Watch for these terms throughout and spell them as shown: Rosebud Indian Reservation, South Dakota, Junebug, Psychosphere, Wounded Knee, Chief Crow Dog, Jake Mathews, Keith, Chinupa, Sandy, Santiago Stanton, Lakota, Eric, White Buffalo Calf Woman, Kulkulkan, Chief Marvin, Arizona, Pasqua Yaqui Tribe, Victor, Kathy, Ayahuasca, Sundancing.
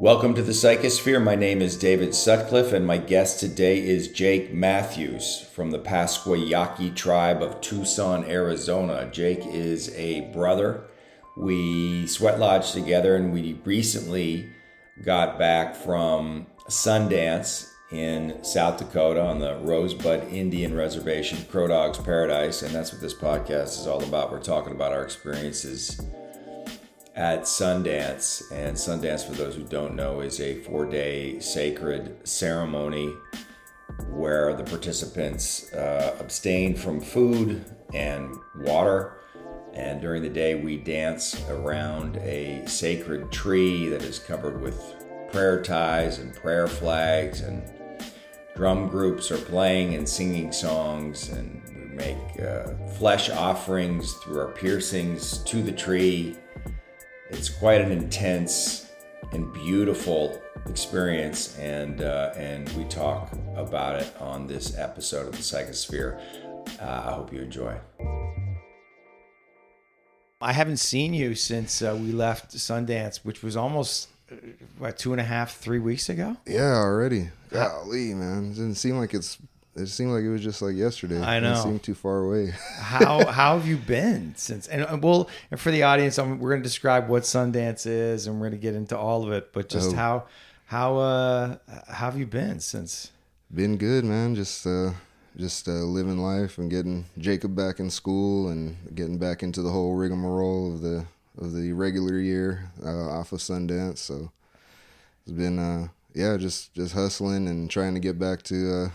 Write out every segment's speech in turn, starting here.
Welcome to the Psychosphere. My name is David Sutcliffe, and my guest today is Jake Mathews from the Pasqua Yaqui Tribe of Tucson, Arizona. Jake is a brother. We sweat lodged together, and we recently got back from Sundance in South Dakota on the Rosebud Indian Reservation, Crow Dog's Paradise, and that's what this podcast is all about. We're talking about our experiences at Sundance. And Sundance, for those who don't know, is a 4-day sacred ceremony where the participants abstain from food and water. And during the day, we dance around a sacred tree that is covered with prayer ties and prayer flags, and drum groups are playing and singing songs, and we make flesh offerings through our piercings to the tree. It's quite an intense and beautiful experience, and we talk about it on this episode of the Psychosphere. I hope you enjoy. I haven't seen you since we left Sundance, which was almost what, 2.5-3 weeks ago. Yeah, already. Golly, man, it didn't seem like it's. It seemed like it was just like yesterday. I know. It seemed too far away. How have you been since? And well, and for the audience, we're going to describe what Sundance is, and we're going to get into all of it. But just how have you been since? Been good, man. Just living life and getting Jacob back in school and getting back into the whole rigmarole of the regular year off of Sundance. So it's been just hustling and trying to get back to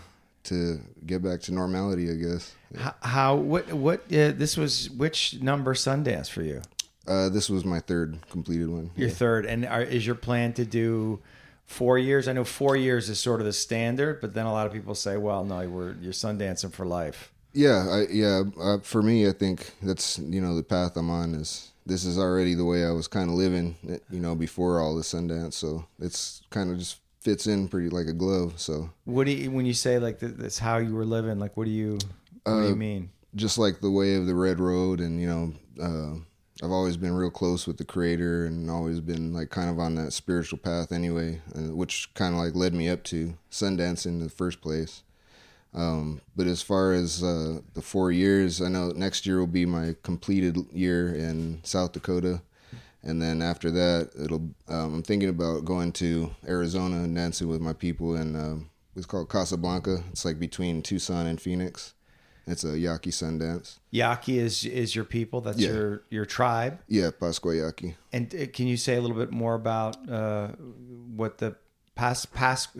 normality, I guess. Yeah. This was which number Sundance for you? This was my third completed one. Your third. And is your plan to do 4 years? I know 4 years is sort of the standard, but then a lot of people say, well, no, you're Sundancing for life. Yeah. For me, I think that's, the path I'm on is, this is already the way I was kind of living, before all the Sundance. So it's kind of just fits in pretty like a glove. So what do you, when you say like that's how you were living, like what do you mean? Just like the way of the Red Road, and I've always been real close with the Creator and always been like kind of on that spiritual path anyway, which kind of like led me up to Sundance in the first place. But as far as the 4 years, I know next year will be my completed year in South Dakota. And then after that, I'm thinking about going to Arizona and dancing with my people in it's called Casablanca. It's like between Tucson and Phoenix. It's a Yaqui Sundance. Yaqui is your people. That's your tribe. Yeah, Pasqua Yaqui. And can you say a little bit more about what the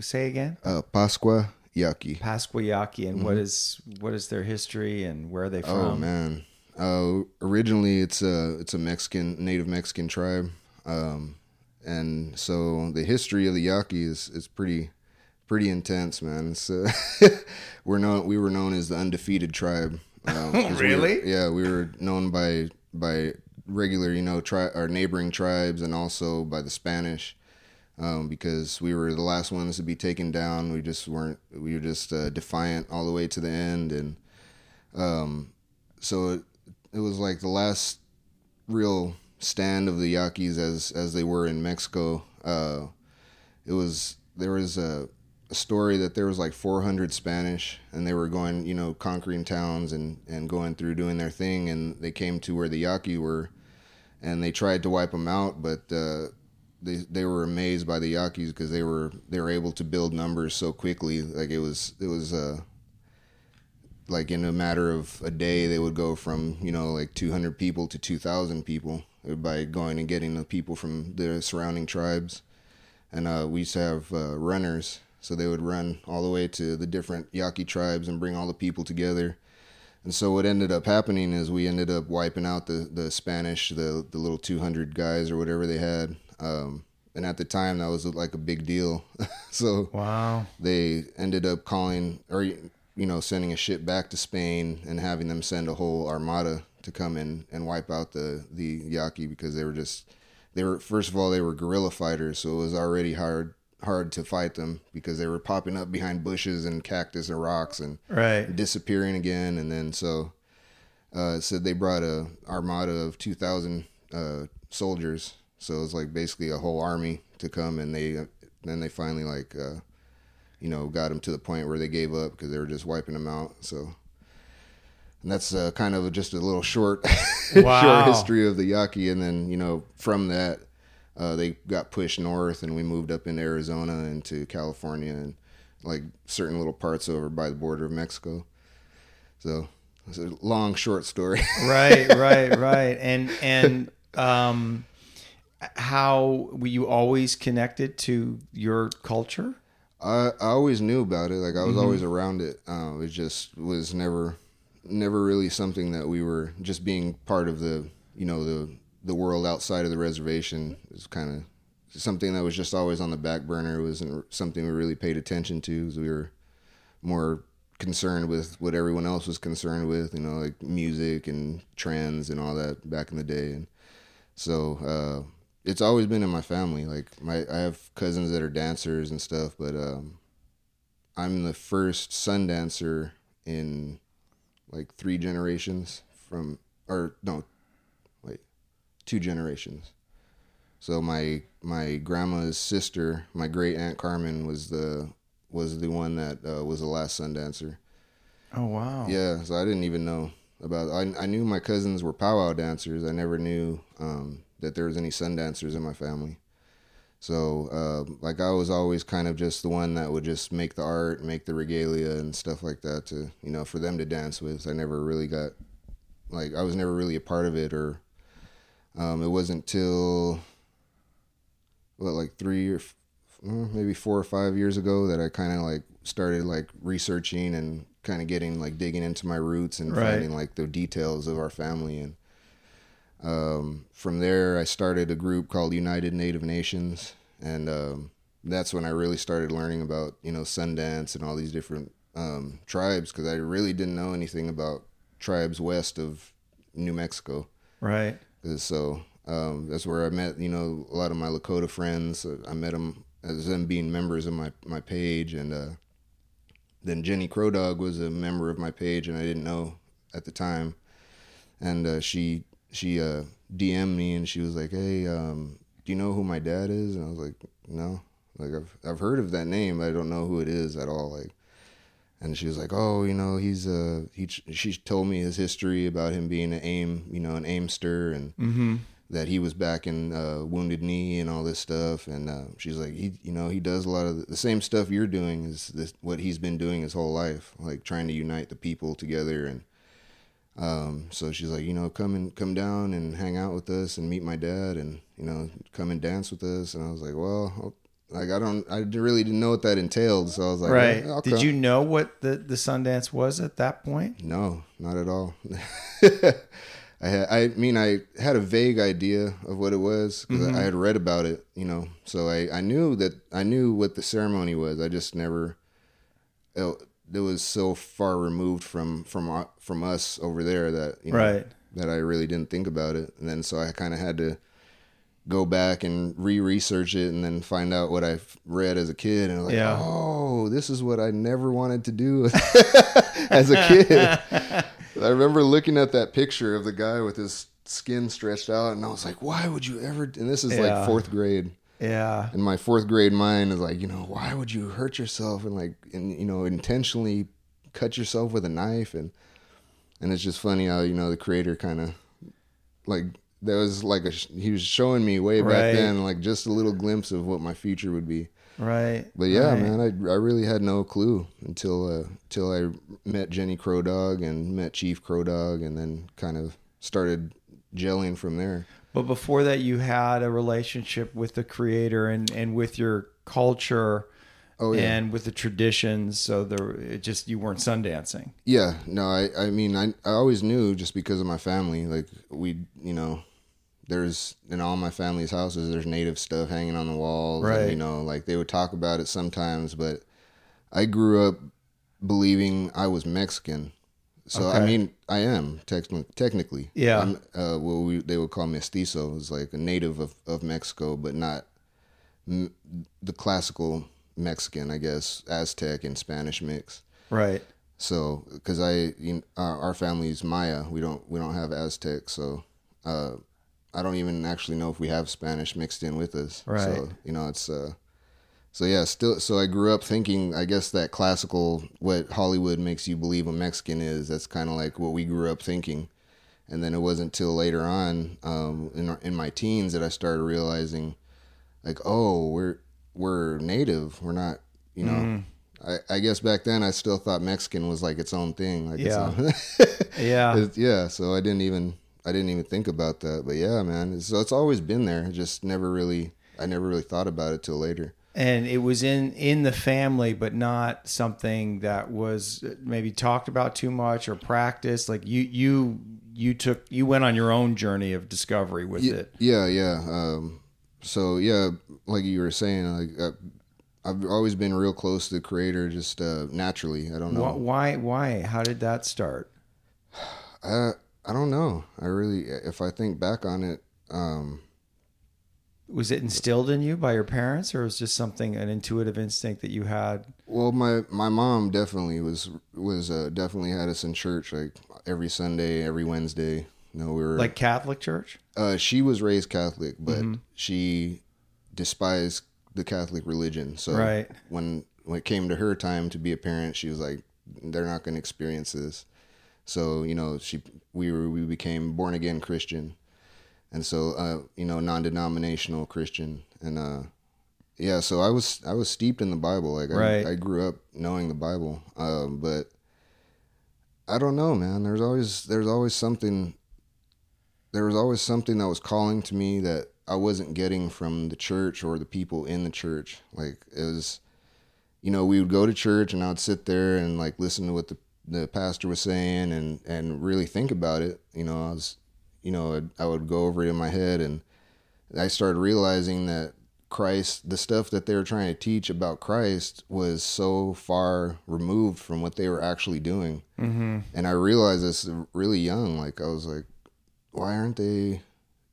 say again? Pasqua Yaqui. Pasqua Yaqui, and what is their history and where are they from? Oh man. Originally it's a native Mexican tribe. And so the history of the Yaqui is pretty intense, man. It's, we were known as the undefeated tribe. Really? We were known by regular, our neighboring tribes, and also by the Spanish, because we were the last ones to be taken down. We were just defiant all the way to the end. And, so it was like the last real stand of the Yaquis as they were in Mexico. There was a story that there was like 400 Spanish, and they were going, conquering towns and going through doing their thing, and they came to where the Yaqui were, and they tried to wipe them out, but they were amazed by the Yaquis because they were able to build numbers so quickly. Like it was like in a matter of a day, they would go from, 200 people to 2,000 people by going and getting the people from the surrounding tribes. And we used to have runners, so they would run all the way to the different Yaqui tribes and bring all the people together. And so what ended up happening is we ended up wiping out the Spanish, the little 200 guys or whatever they had. And at the time, that was like a big deal. So wow. They ended up calling... sending a ship back to Spain and having them send a whole armada to come in and wipe out the Yaqui, because they were guerrilla fighters. So it was already hard to fight them because they were popping up behind bushes and cactus and rocks and disappearing again. And then, so they brought a armada of 2,000 soldiers. So it was like basically a whole army to come, and then they finally got them to the point where they gave up because they were just wiping them out. So, and that's kind of just a little short, short history of the Yaqui. And then, from that, they got pushed north, and we moved up into Arizona and to California and like certain little parts over by the border of Mexico. So it's a long, short story. Right. And how were you always connected to your culture? I always knew about it. Like I was always around it. It just was never really something that we were just being part of the world outside of the reservation. It was kind of something that was just always on the back burner. It wasn't something we really paid attention to because we were more concerned with what everyone else was concerned with, like music and trends and all that back in the day. And so, it's always been in my family. Like I have cousins that are dancers and stuff, but I'm the first sun dancer in like two generations. So my grandma's sister, my great aunt Carmen, was the one that was the last sun dancer. Oh wow! Yeah, so I didn't even know about. I knew my cousins were powwow dancers. I never knew that there was any sun dancers in my family. So, I was always kind of just the one that would just make the art, make the regalia and stuff like that to, for them to dance with. I never really got, I was never really a part of it or, it wasn't till, 4 or 5 years ago that I kind of started researching and kind of getting digging into my roots and finding the details of our family. And from there, I started a group called United Native Nations, and that's when I really started learning about, Sundance and all these different tribes, because I really didn't know anything about tribes west of New Mexico. Right. So that's where I met, a lot of my Lakota friends. I met them as them being members of my page, and then Jenny Crow Dog was a member of my page, and I didn't know at the time, and she DM'd me and she was like, "Hey, do you know who my dad is?" And I was like, "No, I've heard of that name, but I don't know who it is at all." And she was like, "Oh, he's she told me his history about him being an aimster, and that he was back in Wounded Knee and all this stuff." And she's like, he does a lot of the same stuff you're doing is what he's been doing his whole life, trying to unite the people together and." So she's like, come down and hang out with us and meet my dad and, come and dance with us. And I was like, well, I really didn't know what that entailed. So I was like, right. Well, did you know what the Sundance was at that point? No, not at all. I had a vague idea of what it was because I had read about it, so I knew what the ceremony was. I just never, it was so far removed from us over there that that I really didn't think about it. And then so I kind of had to go back and re-research it and then find out what I read as a kid. And oh, this is what I never wanted to do as a kid. I remember looking at that picture of the guy with his skin stretched out and I was like, why would you ever? And this is like fourth grade. Yeah. And my fourth grade mind is like, why would you hurt yourself and intentionally cut yourself with a knife? And it's just funny how, the creator kind of that was he was showing me way back then, just a little glimpse of what my future would be. Right. But man, I really had no clue until I met Jenny Crow Dog and met Chief Crow Dog and then kind of started gelling from there. But before that, you had a relationship with the creator and with your culture and with the traditions. So you weren't sun dancing. Yeah. No, I always knew just because of my family. There's in all my family's houses, there's native stuff hanging on the walls. Right. And, they would talk about it sometimes, but I grew up believing I was Mexican. So, okay. I am technically. Yeah. I'm, they would call mestizo. It's a native of Mexico, but not the classical Mexican, I guess, Aztec and Spanish mix. Right. So, because our family's Maya, we don't have Aztec. So, I don't even actually know if we have Spanish mixed in with us. Right. So, you know, it's, so yeah, still, so I grew up thinking, I guess that classical, what Hollywood makes you believe a Mexican is, that's kind of like what we grew up thinking. And then it wasn't till later on, in my teens that I started realizing like, oh, we're native. We're not, you know, I guess back then I still thought Mexican was like its own thing. Like yeah. Yeah. So I didn't even think about that, but yeah, man. So it's always been there. Just I never really thought about it till later. And it was in the family, but not something that was maybe talked about too much or practiced. Like you went on your own journey of discovery with it. Yeah. Yeah. So yeah, like you were saying, like, I've always been real close to the creator, just naturally. I don't know. Why? How did that start? I don't know. If I think back on it... was it instilled in you by your parents, or was it just an intuitive instinct that you had? Well, my mom definitely definitely had us in church, like every Sunday, every Wednesday. You know, we were... Like Catholic church? She was raised Catholic, but she despised the Catholic religion. So right. when it came to her time to be a parent, she was like, they're not going to experience this. So, you know, we became born again Christian. And so, you know, non-denominational Christian. And, yeah, so I was steeped in the Bible. Like right. I grew up knowing the Bible. But I don't know, man, there was always something that was calling to me that I wasn't getting from the church or the people in the church. Like it was, you know, we would go to church and I would sit there and like listen to what the pastor was saying and really think about it. You know, I would go over it in my head, and I started realizing that Christ, the stuff that they were trying to teach about Christ was so far removed from what they were actually doing. Mm-hmm. And I realized this really young. Like I was like, why aren't they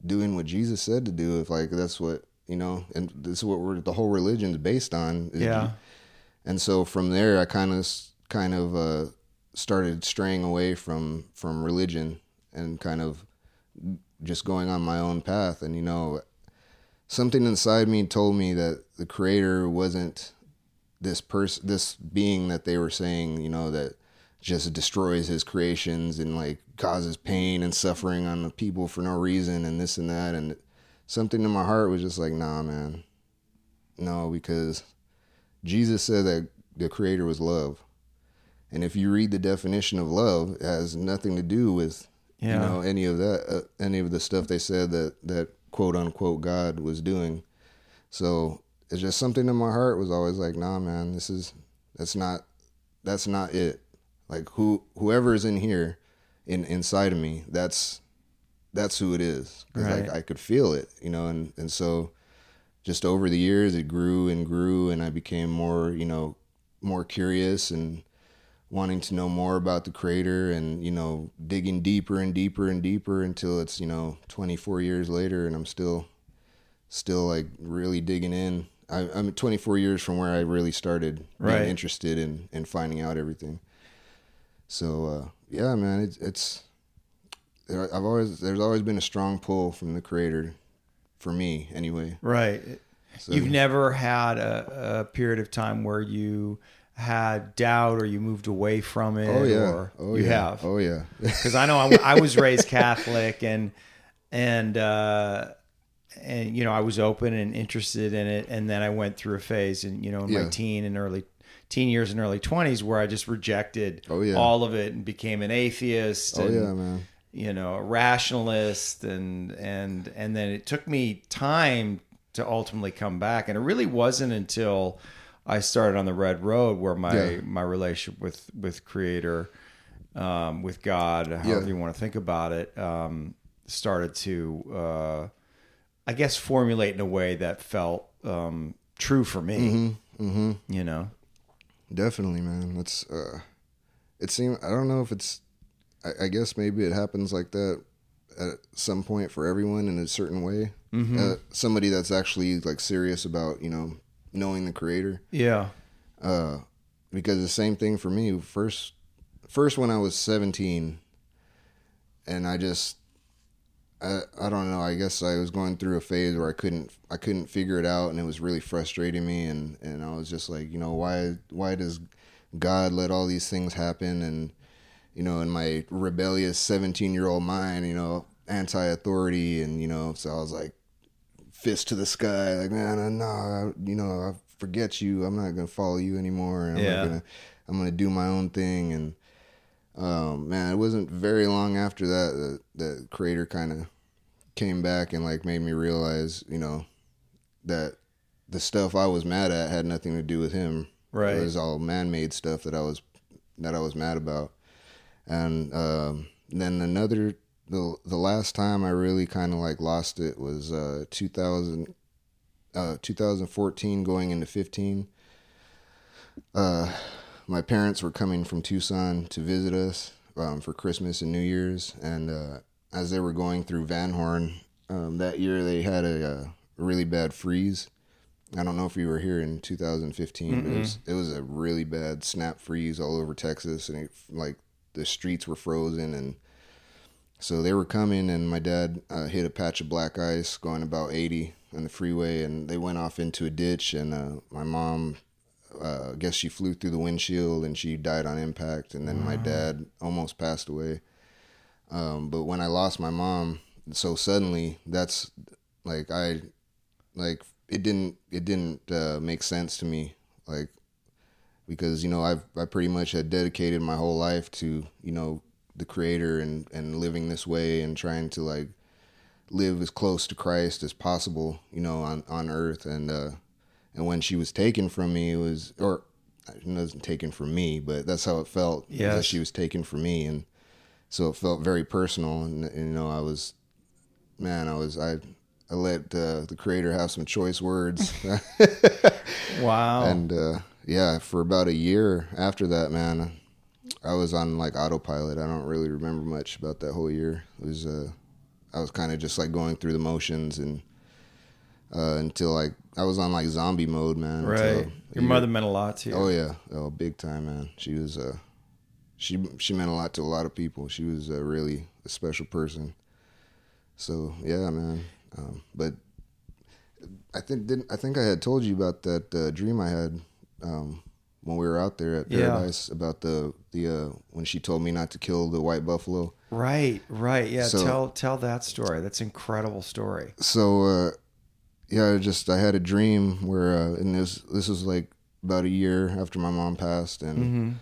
doing what Jesus said to do, if like that's what, you know, and this is what the whole religion is based on. Yeah. And so from there I kind of started straying away from religion and kind of just going on my own path. And you know, something inside me told me that the creator wasn't this person, this being that they were saying, you know, that just destroys his creations and like causes pain and suffering on the people for no reason and this and that. And something in my heart was just like, nah, man, no, because Jesus said that the creator was love. And if you read the definition of love, it has nothing to do with, yeah. you know, any of that, any of the stuff they said that quote unquote God was doing. So it's just something in my heart was always like, nah, man, that's not it. Like whoever is in here, inside of me, that's who it is. 'Cause right. I could feel it, you know, and so just over the years it grew and grew, and I became more, you know, more curious and wanting to know more about the creator, and, you know, digging deeper and deeper and deeper until it's, you know, 24 years later and I'm still like really digging in. I'm 24 years from where I really started right. being interested in finding out everything. So, yeah, man, there's always been a strong pull from the creator for me anyway. Right. So, you've never had a period of time where you had doubt or you moved away from it? Oh, yeah. Or have. Oh yeah. 'Cause I know I was raised Catholic and, you know, I was open and interested in it. And then I went through a phase and, you know, in yeah. my teen years and early 20s where I just rejected oh, yeah. all of it and became an atheist and, yeah, man. You know, a rationalist and then it took me time to ultimately come back. And it really wasn't until I started on the Red Road where my relationship with creator, with God, however yeah. you want to think about it, started to, I guess, formulate in a way that felt, true for me, mm-hmm. Mm-hmm. you know? Definitely, man. That's it seemed. I don't know if it's. I guess maybe it happens like that at some point for everyone in a certain way. Mm-hmm. Somebody that's actually like serious about, you know, knowing the creator. Yeah. Because the same thing for me. First when I was 17, and I just I don't know. I guess I was going through a phase where I couldn't figure it out, and it was really frustrating me. And I was just like, you know, why does God let all these things happen? And, you know, in my rebellious 17-year-old mind, you know, anti-authority, and, you know, so I was like, fist to the sky, like, no, you know, I forget you. I'm not gonna follow you anymore. And I'm gonna do my own thing. And man, it wasn't very long after that that Creator kind of came back and like made me realize, you know, that the stuff I was mad at had nothing to do with him. Right. It was all man-made stuff that I was mad about. And then the last time I really kind of like lost it was 2014 going into 15. My parents were coming from Tucson to visit us for Christmas and New Year's, and as they were going through Van Horn that year, they had a really bad freeze. I don't know if you were here in 2015, mm-hmm. but it was a really bad snap freeze all over Texas, and the streets were frozen. And so they were coming, and my dad hit a patch of black ice going about 80 on the freeway, and they went off into a ditch, and my mom, I guess she flew through the windshield, and she died on impact, and then my dad almost passed away. But when I lost my mom so suddenly, that's like it didn't make sense to me, like, because, you know, I pretty much had dedicated my whole life to, you know, the Creator and living this way and trying to like live as close to Christ as possible, you know, on earth. And when she was taken from me, it wasn't taken from me, but that's how it felt. Yeah, that she was taken from me, and so it felt very personal. And you know, I let the Creator have some choice words. Wow. And yeah, for about a year after that, man, I was on like autopilot. I don't really remember much about that whole year. It was I was kind of just like going through the motions, and until like I was on like zombie mode, man. Right. Your mother meant a lot to you. Oh yeah. Oh, big time, man. She was she meant a lot to a lot of people. She was really a special person. So yeah, man. But I think I had told you about that dream I had when we were out there at Paradise, about the when she told me not to kill the white buffalo. Right. Yeah. So, tell that story. That's an incredible story. So. Yeah, I had a dream where, and this was like about a year after my mom passed, and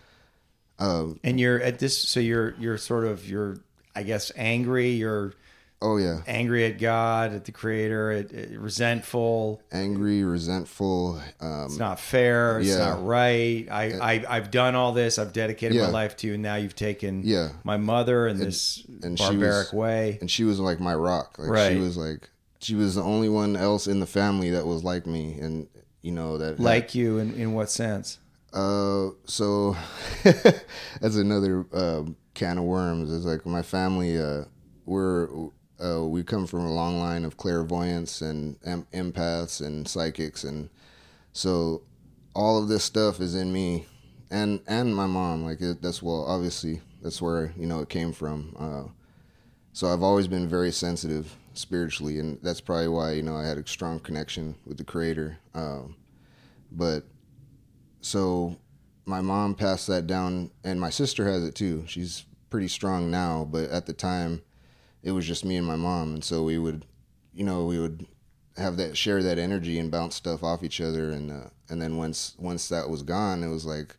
and you're at this, so you're sort of, you're, I guess, angry. You're, oh yeah, angry at God, at the Creator, at resentful, angry, resentful. It's not fair. It's not right. I've done all this. I've dedicated my life to you, and now you've taken my mother in this barbaric way. And she was like my rock. Like, right. She was like. She was the only one else in the family that was like me, and you know that. Like you, in what sense? So that's another can of worms. It's like my family. We come from a long line of clairvoyants and empaths and psychics, and so all of this stuff is in me, and my mom. Like obviously that's where, you know, it came from. So I've always been very sensitive spiritually, and that's probably why, you know, I had a strong connection with the Creator. But so my mom passed that down, and my sister has it too. She's pretty strong now, but at the time it was just me and my mom, and so we would have that, share that energy and bounce stuff off each other. And and then once that was gone, it was like,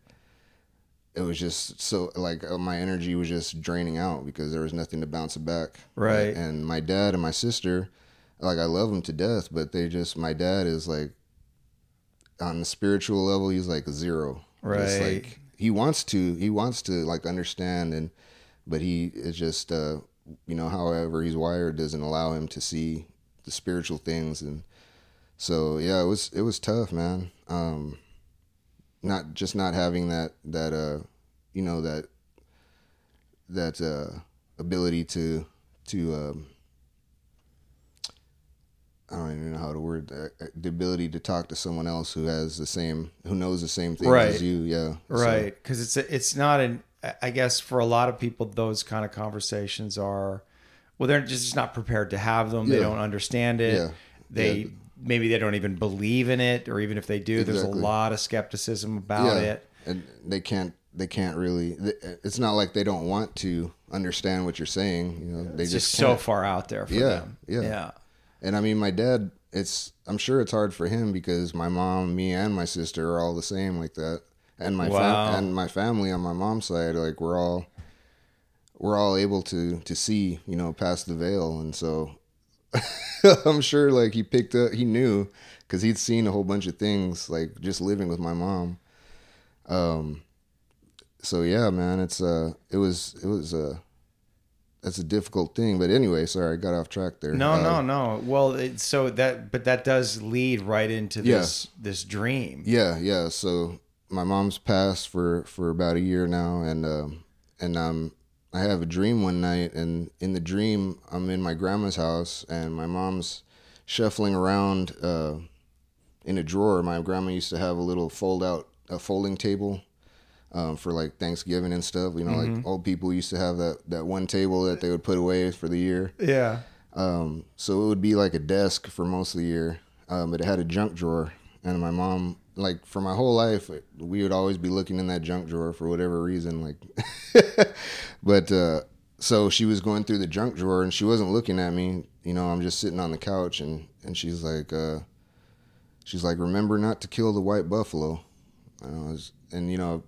it was just so, like, my energy was just draining out because there was nothing to bounce it back. Right. And my dad and my sister, like, I love them to death, but my dad is like, on the spiritual level, he's like a zero. Right. Just like, he wants to like understand, but he is just, you know, however he's wired doesn't allow him to see the spiritual things. And so, yeah, it was tough, man. Not just not having that you know, that ability to I don't even know how to word that, the ability to talk to someone else who knows the same thing as you. Yeah. Right. So. 'Cause it's not I guess for a lot of people, those kind of conversations are well, they're just not prepared to have them. Yeah. They don't understand it. Yeah. Maybe they don't even believe in it, or even if they do, exactly. There's a lot of skepticism about it. And they can't really, it's not like they don't want to understand what you're saying. You know, they it's just so far out there for them. Yeah. Yeah. And I mean, my dad, I'm sure it's hard for him because my mom, me and my sister are all the same like that. And my my family on my mom's side, like we're all able to see, you know, past the veil. And so I'm sure like he knew, because he'd seen a whole bunch of things, like just living with my mom. So yeah, man, it was that's a difficult thing. But anyway, sorry, I got off track there. No. Well, that does lead right into this dream. Yeah. So my mom's passed for about a year now, and I have a dream one night, and in the dream I'm in my grandma's house, and my mom's shuffling around in a drawer. My grandma used to have a little folding table for like Thanksgiving and stuff. You know, mm-hmm. like old people used to have that one table that they would put away for the year. Yeah. So it would be like a desk for most of the year, but it had a junk drawer, and my mom, like for my whole life, we would always be looking in that junk drawer for whatever reason. Like, but so she was going through the junk drawer and she wasn't looking at me. You know, I'm just sitting on the couch, and she's like, remember not to kill the white buffalo. And you know,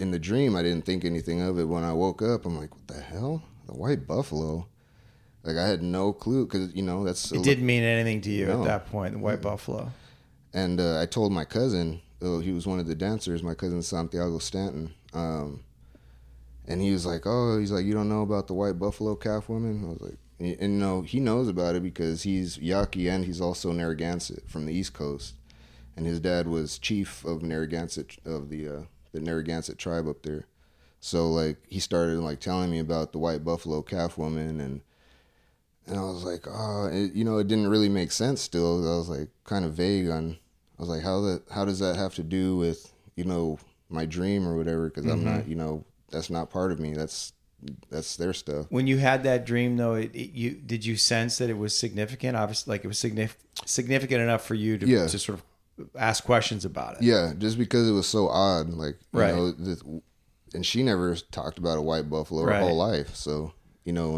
in the dream, I didn't think anything of it. When I woke up, I'm like, what the hell? The white buffalo? Like, I had no clue, because you know that's it didn't mean anything to you at that point. The white buffalo. And I told my cousin, he was one of the dancers, my cousin Santiago Stanton. And he was like, oh, he's like, you don't know about the White Buffalo Calf Woman? I was like, and you know, he knows about it because he's Yaqui and he's also Narragansett from the East Coast. And his dad was chief of Narragansett, of the Narragansett tribe up there. So like he started like telling me about the White Buffalo Calf Woman, and I was like, oh, you know, it didn't really make sense still. I was like kind of vague on, I was like, how does that have to do with, you know, my dream or whatever? Because mm-hmm. I'm not, you know, that's not part of me. That's their stuff. When you had that dream, though, did you sense that it was significant? Obviously, like it was significant enough for you to sort of ask questions about it. Yeah, just because it was so odd. Like, you know, and she never talked about a white buffalo her whole life. So, you know,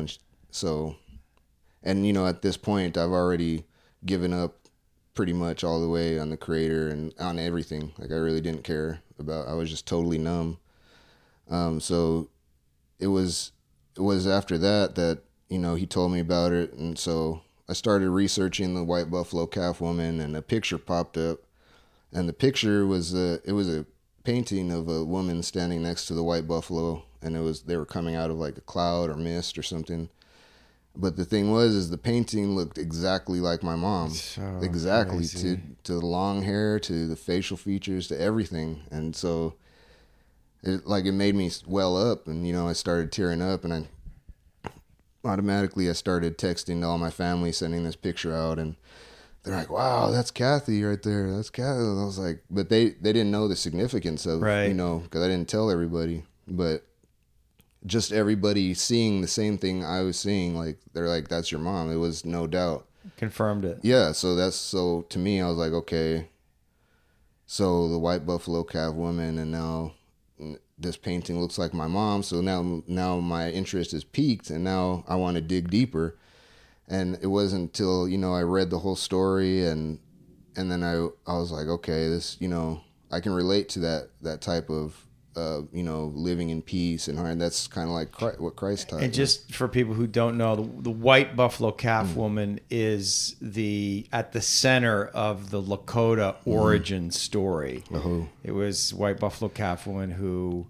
and, you know, at this point, I've already given up pretty much all the way on the creator and on everything. Like, I really didn't care about, I was just totally numb. So it was after that, you know, he told me about it. And so I started researching the White Buffalo Calf Woman, and a picture popped up. And the picture was a painting of a woman standing next to the white buffalo. And they were coming out of like a cloud or mist or something. But the thing was the painting looked exactly like my mom. So exactly crazy. To the long hair, to the facial features, to everything. And so it made me well up, and, you know, I started tearing up, and I started texting all my family, sending this picture out, and they're like, wow, that's Kathy right there. That's Kathy. And I was like, but they didn't know the significance of it, you know, because I didn't tell everybody, but just everybody seeing the same thing I was seeing, like, they're like, that's your mom. It was no doubt. Confirmed it. Yeah. So to me, I was like, okay, so the white buffalo calf woman, and now this painting looks like my mom. So now my interest is piqued, and now I want to dig deeper. And it wasn't until, you know, I read the whole story, and then I was like, okay, this, you know, I can relate to that type of, you know, living in peace, and that's kind of like what Christ taught. And just for people who don't know, the White Buffalo Calf Woman is at the center of the Lakota origin story. Uh-huh. It was White Buffalo Calf Woman who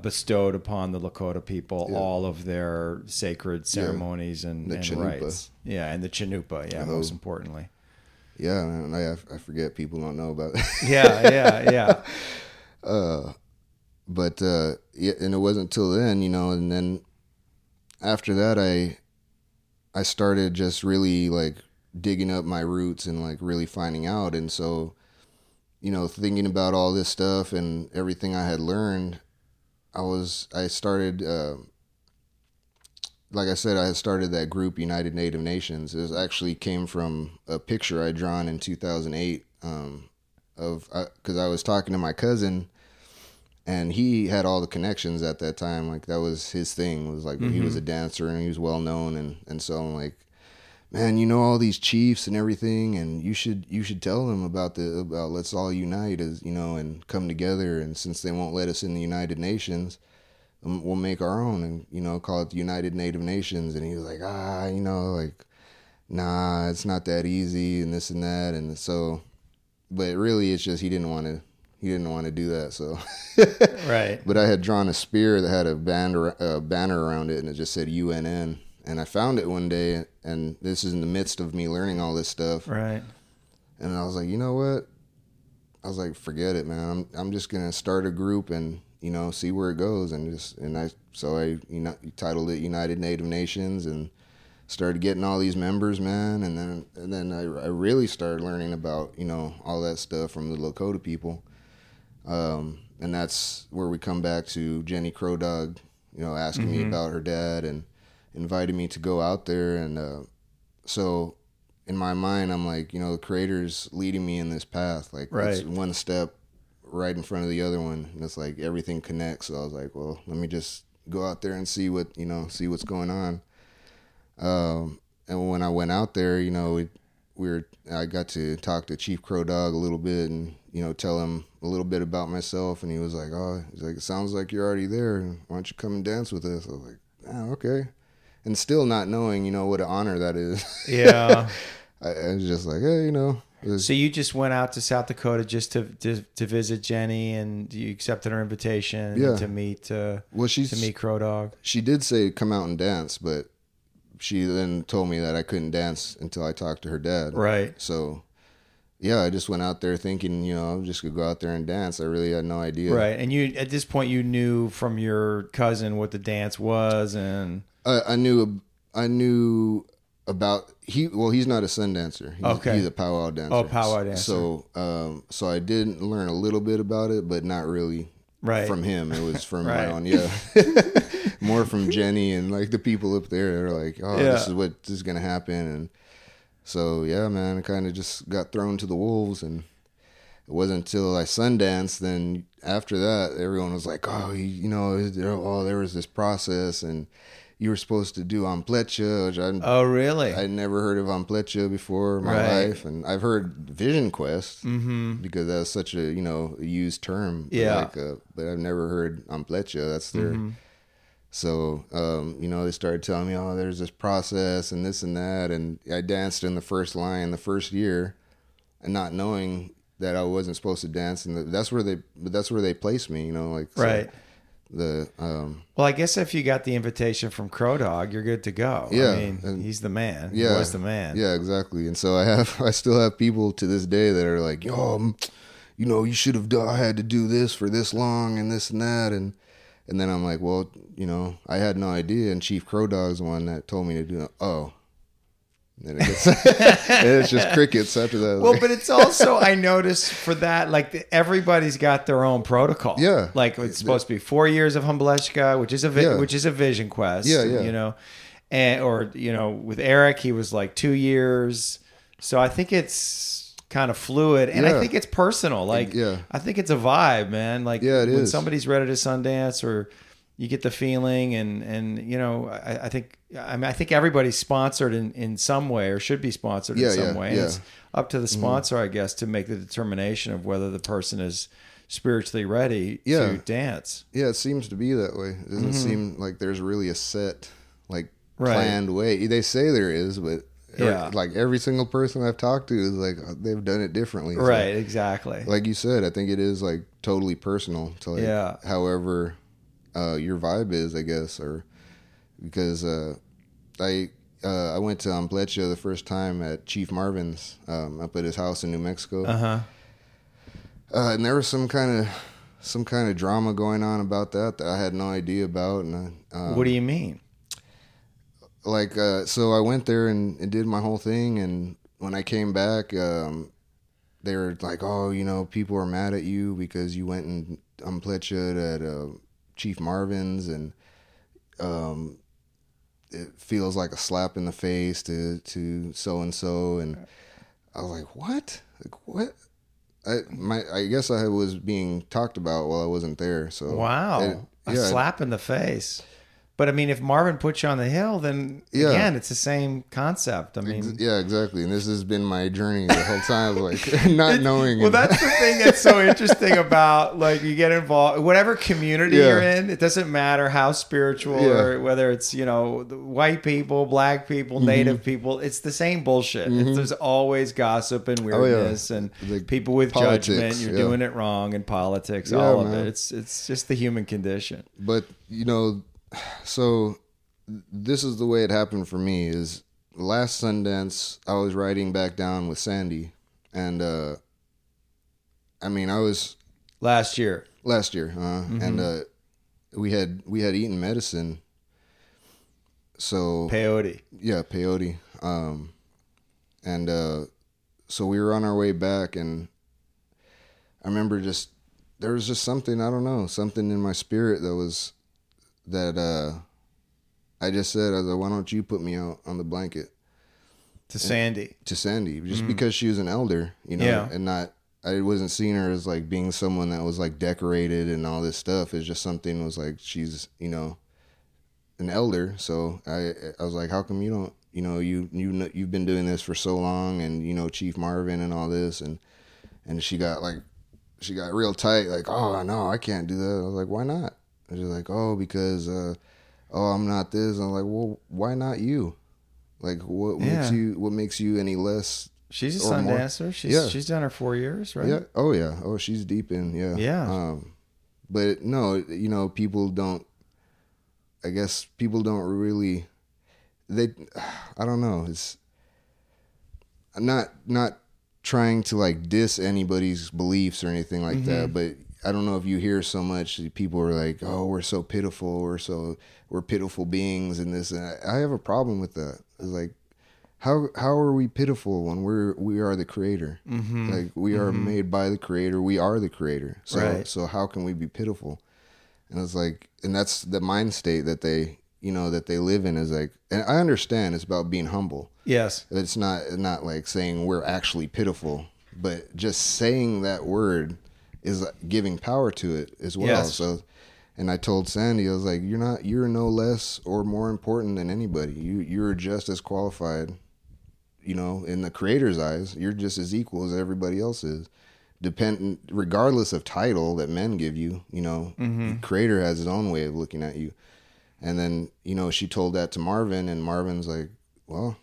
bestowed upon the Lakota people all of their sacred ceremonies and rites. Yeah, and the Chinupa, most importantly. Yeah, and I forget, people don't know about it. Yeah. But, and it wasn't till then, you know, and then after that, I started just really like digging up my roots and like really finding out. And so, you know, thinking about all this stuff and everything I had learned, I started, like I said, I had started that group, United Native Nations. It actually came from a picture I drawn in 2008 because I was talking to my cousin, and he had all the connections at that time. Like, that was his thing. It was like, mm-hmm. he was a dancer and he was well known, and so I'm like, man, you know all these chiefs and everything, and you should tell them about let's all unite, as you know, and come together. And since they won't let us in the United Nations, we'll make our own and, you know, call it the United Native Nations. And he was like, you know, like, nah, it's not that easy and this and that. And so, but really it's just, he didn't want to do that. So, right. But I had drawn a spear that had a banner around it, and it just said UNN. And I found it one day, and this is in the midst of me learning all this stuff. Right. And I was like, you know what? I was like, forget it, man. I'm just going to start a group and, you know, see where it goes. So I, you know, titled it United Native Nations and started getting all these members, man. And then I really started learning about, you know, all that stuff from the Lakota people. And that's where we come back to Jenny Crow Dog, you know, asking mm-hmm. me about her dad and invited me to go out there. And so in my mind, I'm like, you know, the creator's leading me in this path. Like, right. It's one step right in front of the other one, and it's like everything connects. So I was like, well, let me just go out there and see what's going on. And when I went out there, you know, I got to talk to Chief Crow Dog a little bit, and, you know, tell him a little bit about myself. And he was like, it sounds like you're already there. Why don't you come and dance with us? I was like, okay. And still not knowing, you know, what an honor that is. Yeah. I was just like, hey, you know. So you just went out to South Dakota just to visit Jenny, and you accepted her invitation to meet Crow Dog. She did say come out and dance, but she then told me that I couldn't dance until I talked to her dad. Right. So, yeah, I just went out there thinking, you know, I'm just going to go out there and dance. I really had no idea. Right. And you, at this point, you knew from your cousin what the dance was, and I knew about he's not a sun dancer. He's a powwow dancer. Oh, powwow dancer. So I did learn a little bit about it, but not really. Right. From him, it was from right. my own. Yeah, more from Jenny and like the people up there. They're like, this is what is gonna happen, and so yeah, man, I kind of just got thrown to the wolves, and it wasn't until I Sundanced. Then after that, everyone was like, there was this process, and you were supposed to do Hemblecha, which really? I never heard of Hemblecha before in my right. life. And I've heard Vision Quest mm-hmm. because that's such a, you know, used term. Yeah. But I've never heard Hemblecha. That's their. Mm-hmm. So, you know, they started telling me, there's this process and this and that. And I danced in the first line the first year, and not knowing that I wasn't supposed to dance. And that's where they placed me, you know, like. Right. So, I guess if you got the invitation from Crow Dog, you're good to go. Yeah, I mean, he's the man. Yeah, he was the man. Yeah, exactly. And so I still have people to this day that are like, you know, you should have done. I had to do this for this long and this and that, and then I'm like, well, you know, I had no idea. And Chief Crow Dog's one that told me to do. And it's just crickets after that. Well, but it's also, I noticed for that, like, everybody's got their own protocol. Yeah, like it's supposed to be 4 years of Hemblecha, which is a vision quest. Yeah, yeah. You know, or you know, with Eric, he was like 2 years. So I think it's kind of fluid, and I think it's personal. Like, I think it's a vibe, man. Like, when somebody's ready to Sundance, or you get the feeling, and you know, I think everybody's sponsored in some way, or should be sponsored in some way. Yeah. It's up to the sponsor, mm-hmm. I guess, to make the determination of whether the person is spiritually ready to dance. Yeah, it seems to be that way. It doesn't mm-hmm. seem like there's really a set, like planned way. They say there is, but like every single person I've talked to is like, they've done it differently. Right, so, exactly. Like you said, I think it is like totally personal to like however your vibe is, I guess, or because I went to Hemblecha the first time at Chief Marvin's up at his house in New Mexico, and there was some kind of drama going on about that I had no idea about. And what do you mean? Like, so I went there and did my whole thing, and when I came back, they were like, you know, people are mad at you because you went and Hemblecha at Chief Marvin's, and it feels like a slap in the face to so-and-so. And I was like, what? Like, what? I guess I was being talked about while I wasn't there. So wow. A slap in the face. But I mean, if Marvin puts you on the hill, then again, it's the same concept. I mean, exactly. And this has been my journey the whole time, like not knowing. Well, that's the thing that's so interesting about, like, you get involved, whatever community you're in, it doesn't matter how spiritual or whether it's, you know, white people, black people, native people, it's the same bullshit. Mm-hmm. There's always gossip and weirdness and like people with politics, judgment. You're doing it wrong, and politics, all of it. It's just the human condition. But, you know, so this is the way it happened for me is last Sundance, I was riding back down with Sandy and, I mean, I was last year. Mm-hmm. And, we had eaten medicine. So peyote. Yeah. Peyote. So we were on our way back and I remember there was just something, I don't know, something in my spirit that I just said, I was like, why don't you put me out on the blanket? To Sandy. Just because she was an elder, you know, and I wasn't seeing her as like being someone that was like decorated and all this stuff. It's just something was like, she's, you know, an elder. So I was like, how come you don't, you know, you've been doing this for so long and, you know, Chief Marvin and all this. And she got real tight. Like, oh no, I can't do that. I was like, why not? And she's like, oh, because, I'm not this. And I'm like, well, why not you? Like, what makes you any less? She's a Sundancer. She's done her 4 years, right? Yeah. Oh yeah. Oh, she's deep in. Yeah. Yeah. But no, you know, people don't really, I don't know. It's not trying to like diss anybody's beliefs or anything like that, but I don't know if you hear so much people are like, oh, we're so pitiful. We're pitiful beings and this. And I have a problem with that. It's like, how are we pitiful when we are the creator? Mm-hmm. Like we are made by the creator. We are the creator. So, so how can we be pitiful? And it's like, and that's the mind state that they, you know, that they live in is like, and I understand it's about being humble. Yes. It's not like saying we're actually pitiful, but just saying that word is giving power to it as well. Yes. So, and I told Sandy, I was like, you're no less or more important than anybody. You're just as qualified, you know, in the creator's eyes, you're just as equal as everybody else is, regardless of title that men give you, you know, the creator has his own way of looking at you. And then, you know, she told that to Marvin and Marvin's like, well,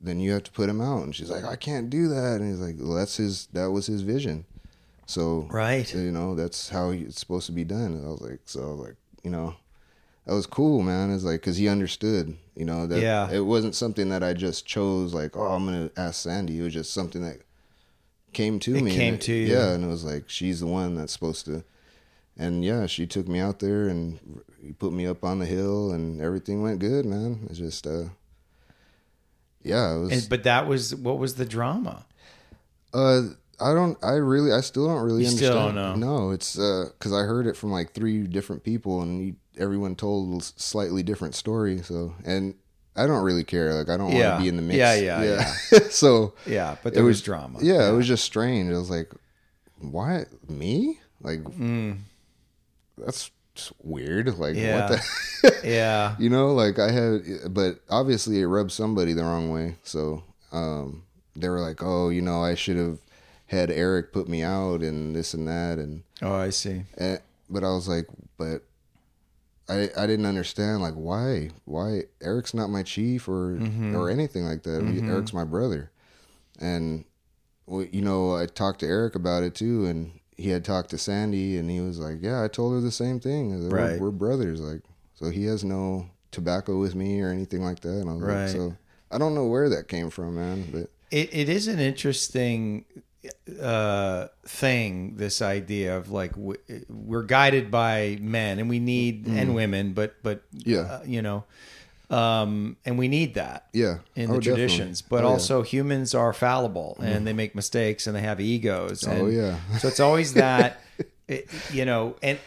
then you have to put him out. And she's like, I can't do that. And he's like, well, that was his vision. So, you know, that's how it's supposed to be done. And I was like, you know, that was cool, man. It's like, cause he understood, you know, that it wasn't something that I just chose like, oh, I'm going to ask Sandy. It was just something that came to me. It came to you. Yeah. And it was like, she's the one that's supposed to, and she took me out there and he put me up on the hill and everything went good, man. It's just, it was, but what was the drama? I still don't really understand. Still don't know. No, it's, cause I heard it from like three different people and everyone told a slightly different story. So, and I don't really care. Like I don't want to be in the mix. Yeah. So but there was drama. Yeah. It was just strange. I was like, why me? Like that's weird. Like what the, you know, like but obviously it rubbed somebody the wrong way. So, they were like, oh, you know, I should have had Eric put me out and this and that. And oh, I see. But I was like, but I didn't understand like why Eric's not my chief or anything like that. Eric's my brother. And you know, I talked to Eric about it too. And he had talked to Sandy and he was like, yeah, I told her the same thing. Like, we're brothers. Like, so he has no tobacco with me or anything like that. And I was like, so I don't know where that came from, man, but it is an interesting thing, this idea of like we're guided by men and we need and women and we need that in the traditions, but also humans are fallible and they make mistakes and they have egos and so it's always that you know, and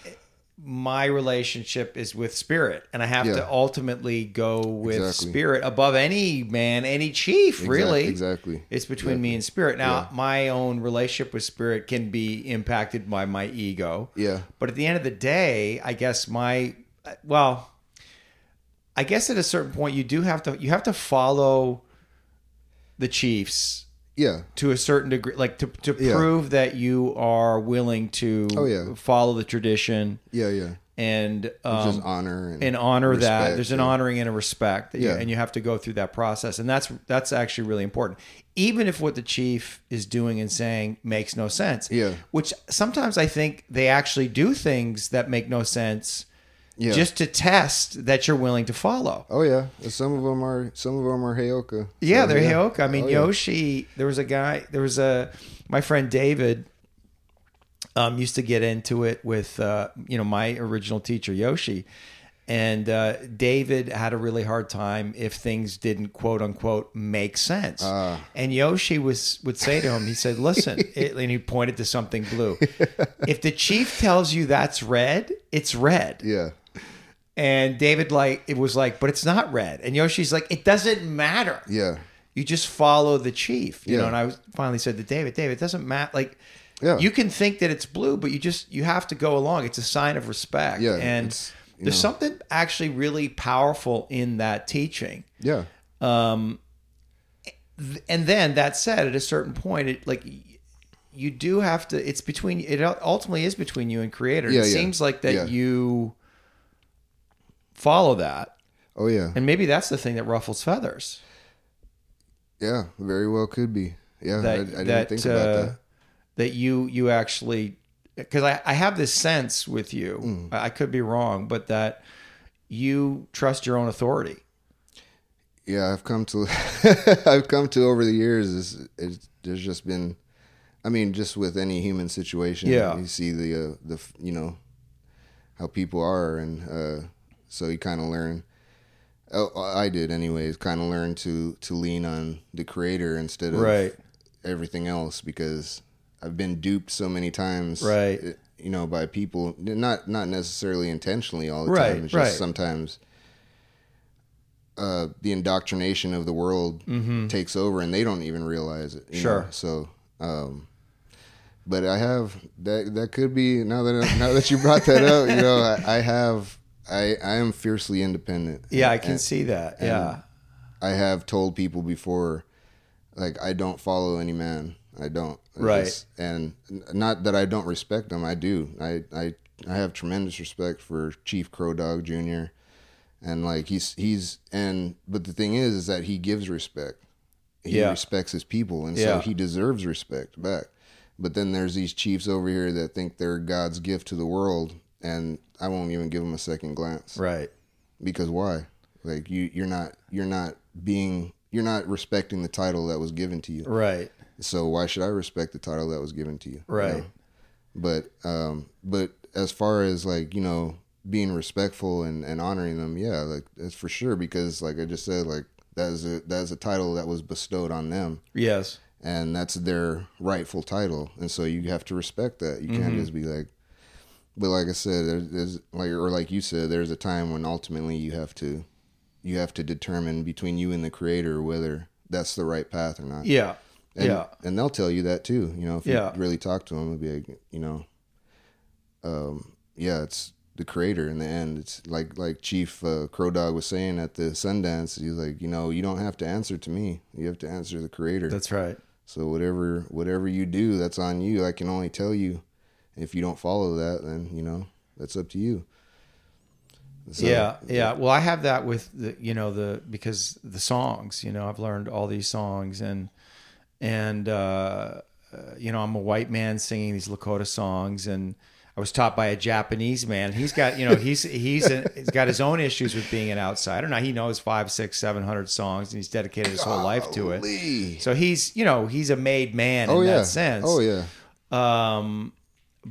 my relationship is with spirit, and I have to ultimately go with spirit above any man, any chief, really. Exactly. It's between me and spirit. Now, my own relationship with spirit can be impacted by my ego. Yeah. But at the end of the day, I guess at a certain point you do have to, follow the chiefs. Yeah. To a certain degree, like to prove that you are willing to follow the tradition. Yeah, yeah. And just honor and honor respect, that. There's an honoring and a respect. That you, and you have to go through that process. And that's actually really important. Even if what the chief is doing and saying makes no sense. Yeah. Which sometimes I think they actually do things that make no sense. Yeah. Just to test that you're willing to follow. Oh yeah, some of them are Heyoka. Yeah, they're Heyoka. I mean, Yoshi. There was a guy. My friend David used to get into it with my original teacher Yoshi, and David had a really hard time if things didn't quote unquote make sense. And Yoshi would say to him, he said, "Listen," and he pointed to something blue. If the chief tells you that's red, it's red. Yeah. And David, but it's not red. And Yoshi's like, it doesn't matter. Yeah. You just follow the chief, you know. And I finally said to David, it doesn't matter. Like, you can think that it's blue, but you have to go along. It's a sign of respect. Yeah. And there's something actually really powerful in that teaching. Yeah. And then that said, at a certain point, you do have to. It ultimately is between you and Creator. Yeah, seems like that you follow that. Oh yeah. And maybe that's the thing that ruffles feathers. Yeah, very well could be. Yeah, I didn't think about that. That you actually, because I have this sense with you. I could be wrong, but that you trust your own authority. Yeah, I've come to over the years. There's just been, I mean, just with any human situation, you see the how people are, and so you kind of learn. I did, anyways. Kind of learn to lean on the Creator instead of everything else, because I've been duped so many times, by people. Not necessarily intentionally all the time. It's just sometimes the indoctrination of the world takes over, and they don't even realize it. Sure. So. But I have that could be, now that you brought that up, I am fiercely independent. Yeah, I can see that. Yeah. I have told people before, like, I don't follow any man. I don't. And not that I don't respect them. I do. I have tremendous respect for Chief Crow Dog Jr. And like, but the thing is that he gives respect. He respects his people, and so he deserves respect back. But then there's these chiefs over here that think they're God's gift to the world, and I won't even give them a second glance. Right. Because why? Like, you're not respecting the title that was given to you. Right. So why should I respect the title that was given to you? Right. You know? But as far as being respectful and honoring them, that's for sure, because like I just said, that is a title that was bestowed on them. Yes. And that's their rightful title. And so you have to respect that. You can't just be like, but like I said, there's a time when ultimately you have to determine between you and the Creator whether that's the right path or not. Yeah. And they'll tell you that too. If you really talk to them, it'll be like, it's the Creator in the end. It's like Chief Crow Dog was saying at the Sundance. He's like, you don't have to answer to me. You have to answer the Creator. That's right. So whatever you do, that's on you. I can only tell you. If you don't follow that, then that's up to you. So, yeah. Well, I have that with the because the songs. I've learned all these songs, and I'm a white man singing these Lakota songs, and I was taught by a Japanese man. He's got, he's got his own issues with being an outsider. Now he knows 500, 600, 700 songs, and he's dedicated his whole life to it. So he's a made man in that sense. Oh yeah.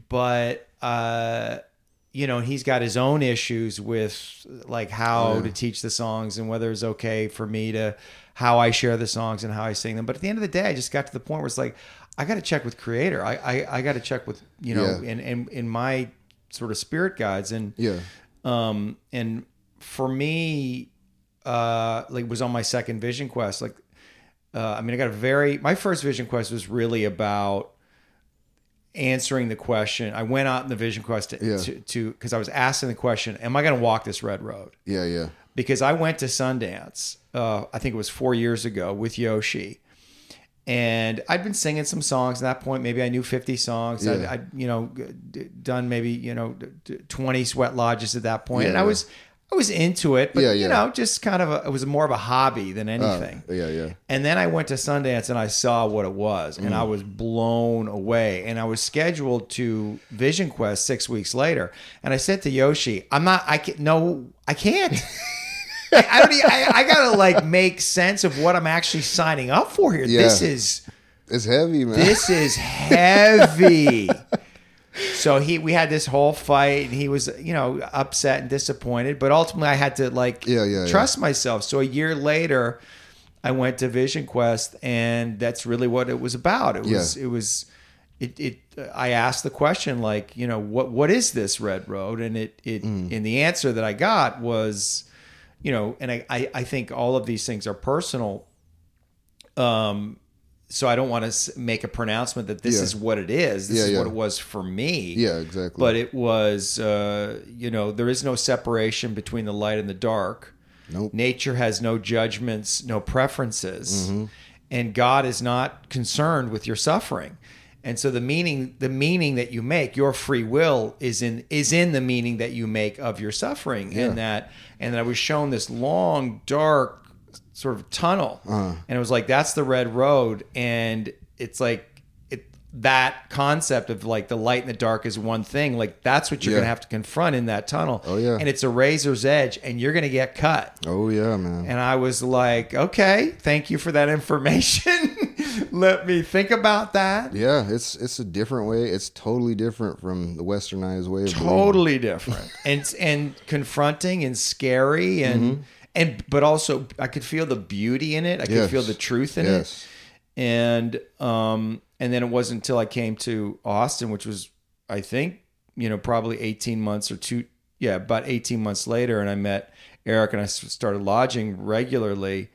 But, he's got his own issues with like how to teach the songs and whether it's okay for me to, how I share the songs and how I sing them. But at the end of the day, I just got to the point where it's like, I got to check with Creator. I got to check with, and in my sort of spirit guides. And yeah. And for me, like, was on my second vision quest. Like, I got my first vision quest was really about answering the question. I went out in the vision quest because I was asking the question, am I going to walk this red road? Yeah. Yeah. Because I went to Sundance, I think it was 4 years ago with Yoshi, and I'd been singing some songs at that point. Maybe I knew 50 songs. Yeah. I'd done maybe, 20 sweat lodges at that point. Yeah, and I was into it, but just kind of it was more of a hobby than anything. And then I went to Sundance and I saw what it was, and I was blown away. And I was scheduled to Vision Quest 6 weeks later, and I said to Yoshi, "I can't. I gotta make sense of what I'm actually signing up for here. Yeah. It's heavy, man. This is heavy." So we had this whole fight, and he was, upset and disappointed, but ultimately I had to trust myself. So a year later I went to Vision Quest, and that's really what it was about. I asked the question, what is this red road? And and the answer that I got was, and I think all of these things are personal. So I don't want to make a pronouncement that this is what it is. This is what it was for me. Yeah, exactly. But it was, there is no separation between the light and the dark. Nope. Nature has no judgments, no preferences. Mm-hmm. And God is not concerned with your suffering. And so the meaning that you make, your free will is in the meaning that you make of your suffering. Yeah. And I was shown this long, dark, sort of tunnel, and it was like, that's the red road. And it's like that concept of the light and the dark is one thing, that's what you're gonna have to confront in that tunnel. Oh yeah. And it's a razor's edge, and you're gonna get cut. Oh yeah, man. And I was like, okay, thank you for that information. Let me think about that. Yeah, it's a different way. It's totally different from the westernized way of totally believing. Different and confronting and scary and mm-hmm. But also I could feel the beauty in it. I could feel the truth in it. And then it wasn't until I came to Austin, which was, I think, probably 18 months or two. Yeah. About 18 months later. And I met Eric, and I started lodging regularly.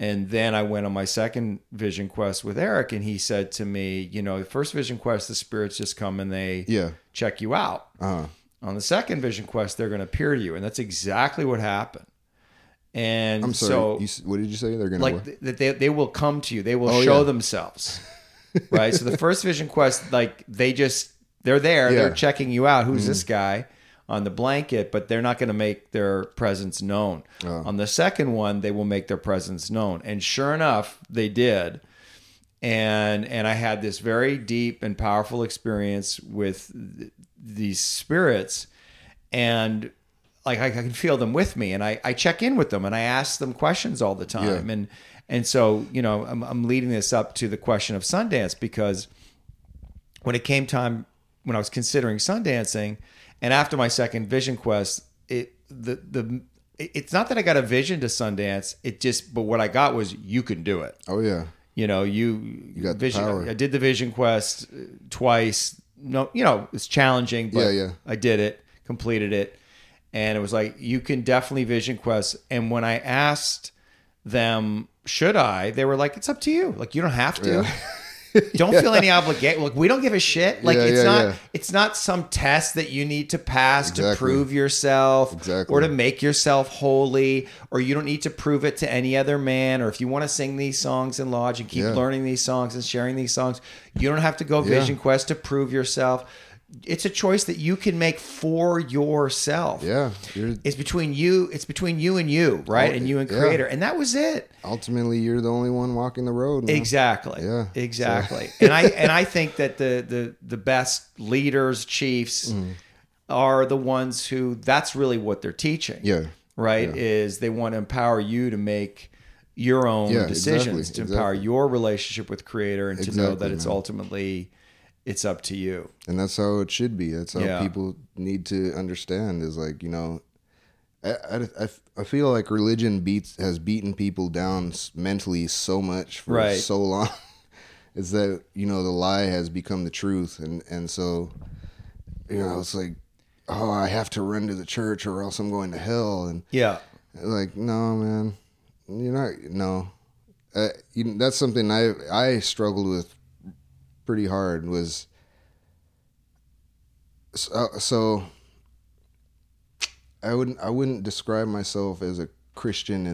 And then I went on my second vision quest with Eric, and he said to me, the first vision quest, the spirits just come and they check you out. Uh-huh. On the second vision quest, they're going to appear to you. And that's exactly what happened. And I'm sorry, so what did you say? They're going to they will come to you. They will show themselves. Right. So the first vision quest, they're there, they're checking you out. Who's this guy on the blanket? But they're not going to make their presence known. On the second one, they will make their presence known. And sure enough, they did. And I had this very deep and powerful experience with these spirits, and I can feel them with me, and I check in with them, and I ask them questions all the time. Yeah. And so, I'm leading this up to the question of Sundance, because when it came time, when I was considering Sundancing, and after my second vision quest, it's not that I got a vision to Sundance. But what I got was, you can do it. Oh yeah. You got vision. The power. I did the vision quest twice. No, it's challenging, but I did it, completed it. And it was like, you can definitely vision quest. And when I asked them, should I? They were like, it's up to you. You don't have to. Yeah. Don't feel any obligation. We don't give a shit. It's not some test that you need to pass to prove yourself or to make yourself holy, or you don't need to prove it to any other man. Or if you want to sing these songs in lodge and keep learning these songs and sharing these songs, you don't have to go vision quest to prove yourself. It's a choice that you can make for yourself. Yeah. It's between you and you, right? And you and creator. And that was it. Ultimately, you're the only one walking the road. Man. Exactly. Yeah. Exactly. So. And I think that the best leaders, chiefs are the ones who, that's really what they're teaching. Yeah. Right. Yeah. Is they want to empower you to make your own decisions, to empower your relationship with creator, and to know that it's ultimately, it's up to you. And that's how it should be. That's how people need to understand, is I feel like religion has beaten people down mentally so much for so long. It's that, the lie has become the truth. And so, it's like, oh, I have to run to the church or else I'm going to hell. And yeah, like, no, man, you're not. No, that's something I struggled with pretty hard was. So I wouldn't describe myself as a Christian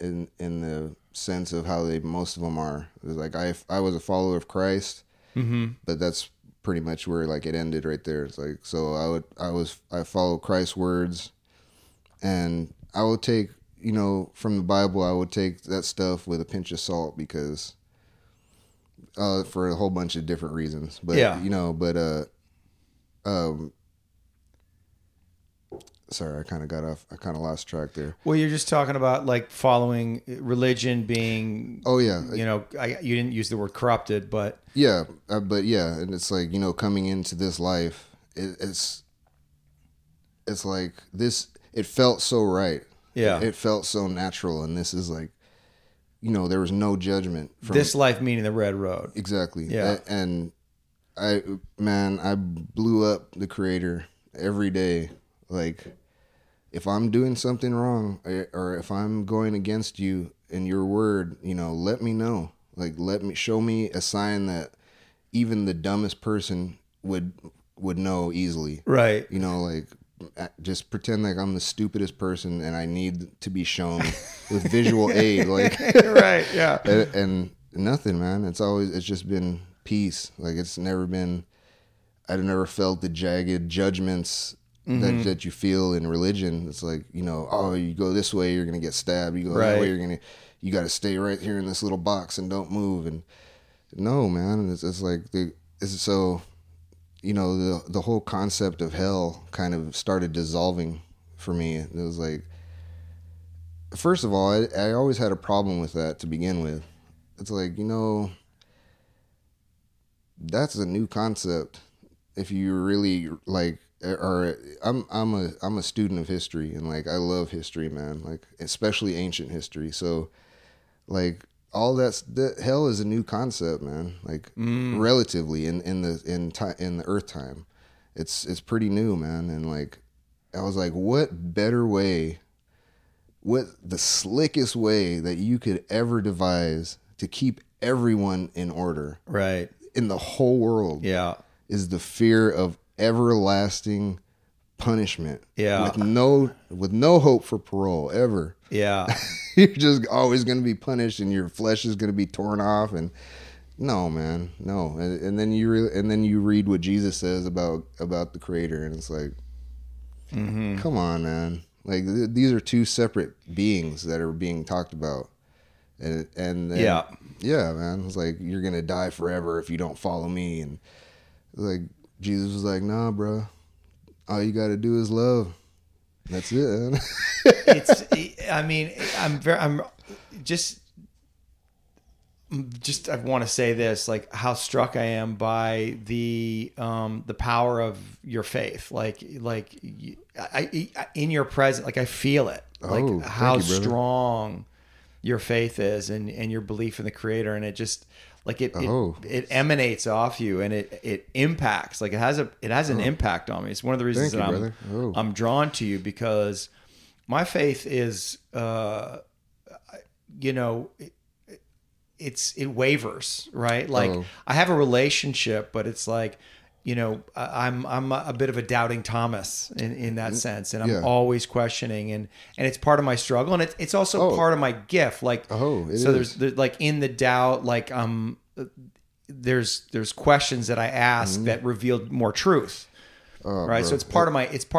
in the sense of how they most of them are. It was like I was a follower of Christ, mm-hmm. but that's pretty much where like it ended right there. It's like so I follow Christ's words, and I would take from the Bible I would take that stuff with a pinch of salt because for a whole bunch of different reasons. But yeah. Sorry, I kind of lost track there. Well, you're just talking about like following religion being. Oh yeah, you didn't use the word corrupted, but yeah, and it's like coming into this life, it's like this. It felt so right. Yeah, it felt so natural, and this is like, there was no judgment. This life meaning the Red Road. Exactly. Yeah, and I blew up the creator every day. Like, if I'm doing something wrong or if I'm going against you and your word, let me know. Like, show me a sign that even the dumbest person would know easily. Right. Just pretend like I'm the stupidest person and I need to be shown with visual aid. Like, right. Yeah. And nothing, man. It's just been peace. Like, I've never felt the jagged judgments mm-hmm. that you feel in religion. It's like, oh, you go this way, you're going to get stabbed. You go that way, you got to stay right here in this little box and don't move. And no, man, it's like, the whole concept of hell kind of started dissolving for me. It was like, first of all, I always had a problem with that to begin with. It's like, that's a new concept. If you really like, or I'm a student of history and like I love history, man, like especially ancient history. So like all that hell is a new concept, man, like relatively in the earth time. It's pretty new, man. And like I was like, what better way, what the slickest way that you could ever devise to keep everyone in order, right, in the whole world, yeah, is the fear of everlasting punishment, yeah, with no hope for parole ever, yeah. You're just always going to be punished and your flesh is going to be torn off. And no, man, no. And then you read what Jesus says about the creator, and it's like, mm-hmm. come on, man, like these are two separate beings that are being talked about. And yeah, man, it's like, you're going to die forever if you don't follow me. And like Jesus was like, nah, bro, all you got to do is love. That's it, man. I want to say this, like how struck I am by the power of your faith. Like I in your presence, like I feel it, like how strong your faith is and your belief in the creator. And it just, like it emanates off you, and it impacts. Like it has an impact on me. It's one of the reasons I'm drawn to you, because my faith is, it wavers, right? Like I have a relationship, but it's like, I'm a bit of a doubting Thomas in that sense, and I'm always questioning, and it's part of my struggle, and it's also part of my gift. Like there's like in the doubt, like there's questions that I ask mm-hmm. that revealed more truth, right? Bro. So it's part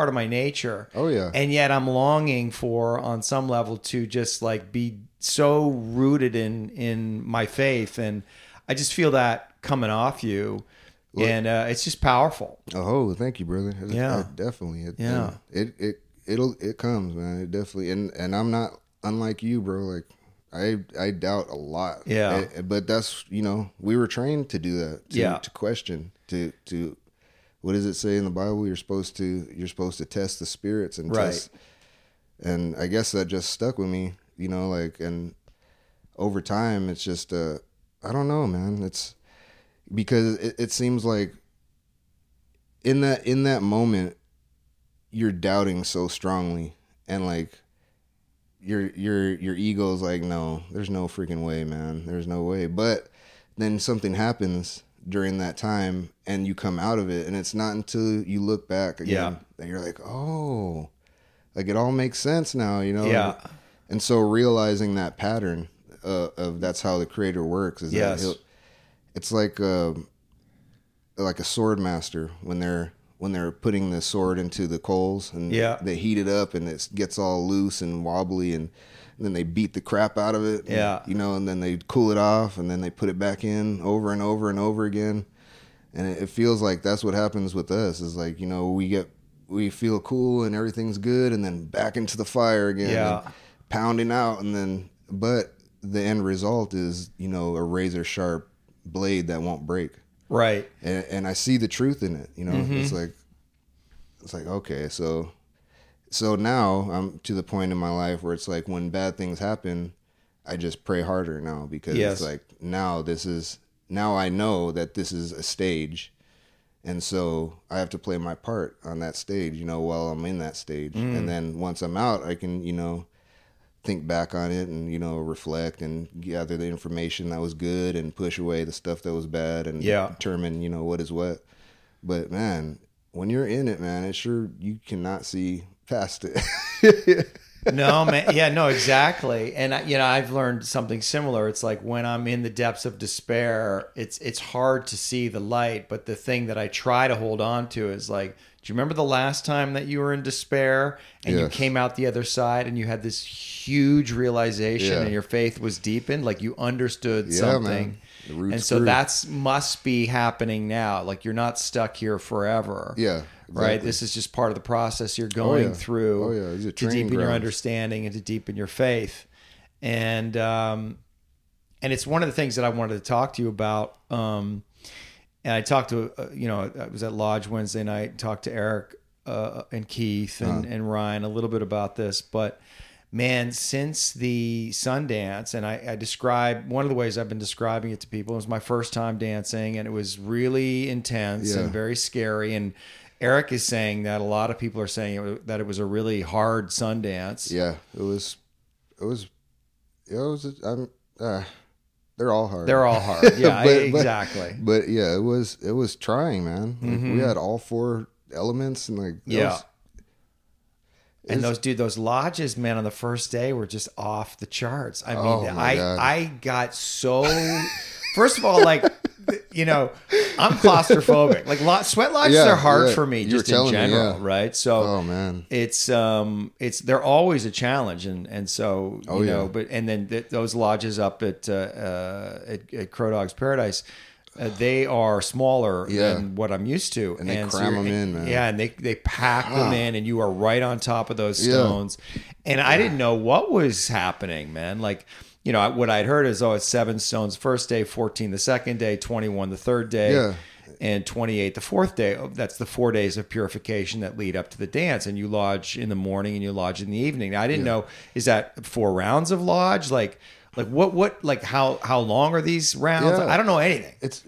of my nature. Oh yeah, and yet I'm longing for, on some level, to just like be so rooted in my faith, and I just feel that coming off you. Look, and it's just powerful. Oh, thank you, brother. Yeah, definitely. It comes, man. It definitely. And I'm not unlike you, bro. Like I doubt a lot. Yeah. But that's we were trained to do that. To question. To what does it say in the Bible? You're supposed to test the spirits and test. And I guess that just stuck with me. And over time, it's just I don't know, man. It's. Because it seems like in that moment, you're doubting so strongly, and like your ego's like, no, there's no freaking way, man. There's no way. But then something happens during that time and you come out of it, and it's not until you look back again that you're like, oh, like it all makes sense now, you know? Yeah. And so realizing that pattern of that's how the creator works is that it's like a sword master when they're putting the sword into the coals and they heat it up and it gets all loose and wobbly, and then they beat the crap out of it. Yeah. You know, and then they cool it off and then they put it back in over and over and over again. And it feels like that's what happens with us, is like, you know, we feel cool and everything's good, and then back into the fire again. Yeah. And pounding out, and then, but the end result is, you know, a razor sharp blade that won't break. Right. And I see the truth in it, you know. Mm-hmm. It's like, okay, so now I'm to the point in my life where it's like, when bad things happen, I just pray harder now, because it's like, now I know that this is a stage. And so I have to play my part on that stage, you know, while I'm in that stage. Mm. And then once I'm out, I can, you know, think back on it and, you know, reflect and gather the information that was good and push away the stuff that was bad and determine, you know, what is what. But man, when you're in it, man, it's sure you cannot see past it. No, man. Yeah, no, exactly. And, you know, I've learned something similar. It's like when I'm in the depths of despair, it's hard to see the light. But the thing that I try to hold on to is like, do you remember the last time that you were in despair and you came out the other side and you had this huge realization and your faith was deepened? Like you understood something. And so that must be happening now. Like you're not stuck here forever. Yeah. Exactly. Right. This is just part of the process you're going through to deepen your understanding and to deepen your faith. And it's one of the things that I wanted to talk to you about. And I talked to, you know, I was at Lodge Wednesday night, talked to Eric and Keith and Ryan a little bit about this. But man, since the Sundance, and I describe, one of the ways I've been describing it to people, it was my first time dancing and it was really intense and very scary. And Eric is saying that a lot of people are saying that it was a really hard Sundance. Yeah, it was, they're all hard. They're all hard. Yeah, exactly. But yeah, it was trying, man. Like, we had all four elements, and like those lodges, man, on the first day were just off the charts. I mean, I got so. First of all, like, you know, I'm claustrophobic. Like sweat lodges are hard for me, just in general, right? So, man, it's they're always a challenge, and so you know, but and then those lodges up at Crow Dog's Paradise, they are smaller than what I'm used to, and they cram them in, man. Yeah, and they pack them in, and you are right on top of those stones, and I didn't know what was happening, man, like. You know, what I'd heard is, it's 7 stones first day, 14 the second day, 21 the third day, and 28 the fourth day. That's the 4 days of purification that lead up to the dance. And you lodge in the morning and you lodge in the evening. Now, I didn't know, is that 4 rounds of lodge? Like what, like how long are these rounds? Yeah. I don't know anything. It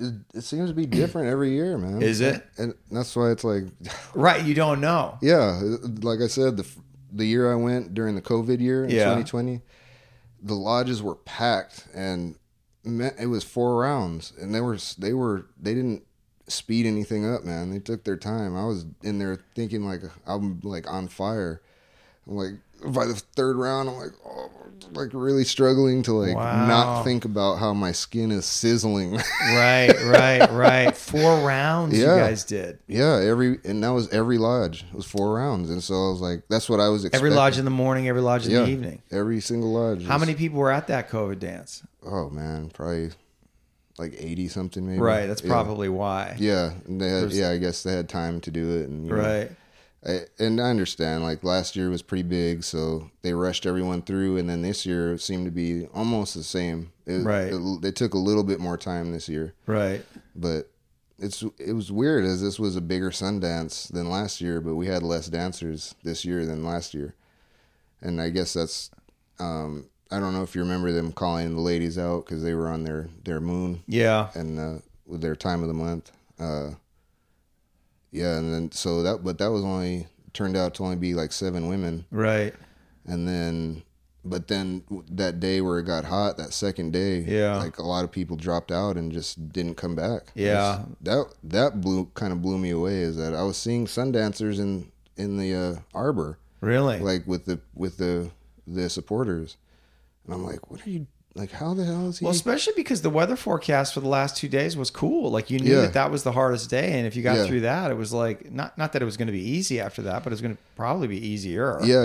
seems to be different every year, man. Is it? And that's why it's like, right. You don't know. Yeah. Like I said, the year I went during the COVID year in 2020, the lodges were packed, and it was 4 rounds, and they didn't speed anything up, man. They took their time. I was in there thinking like I'm like on fire. I'm like, by the 3rd round, I'm like, really struggling to not think about how my skin is sizzling. Right. 4 rounds you guys did. Yeah, and that was every lodge. It was 4 rounds. And so I was like, that's what I was expecting. Every lodge in the morning, every lodge in the evening. Every single lodge. How many people were at that COVID dance? Oh, man, probably like 80 something maybe. Right, that's probably why. Yeah, I guess they had time to do it. And, you know, and I understand, like, last year was pretty big, so they rushed everyone through, and then this year seemed to be almost the same. They took a little bit more time this year. Right. But it was weird, as this was a bigger Sundance than last year, but we had less dancers this year than last year. And I guess that's, I don't know if you remember them calling the ladies out, because they were on their moon. Yeah. And with their time of the month. Yeah, and then so that was only turned out to only be like 7 women. Right. And then, but then that day where it got hot, that second day, yeah, like a lot of people dropped out and just didn't come back. Yeah. That kind of blew me away, is that I was seeing Sundancers in the arbor. Really? Like with the supporters. And I'm like, what are you, like, how the hell is he? Well, especially because the weather forecast for the last 2 days was cool. Like, you knew that was the hardest day. And if you got through that, it was like, not that it was going to be easy after that, but it was going to probably be easier. Yeah.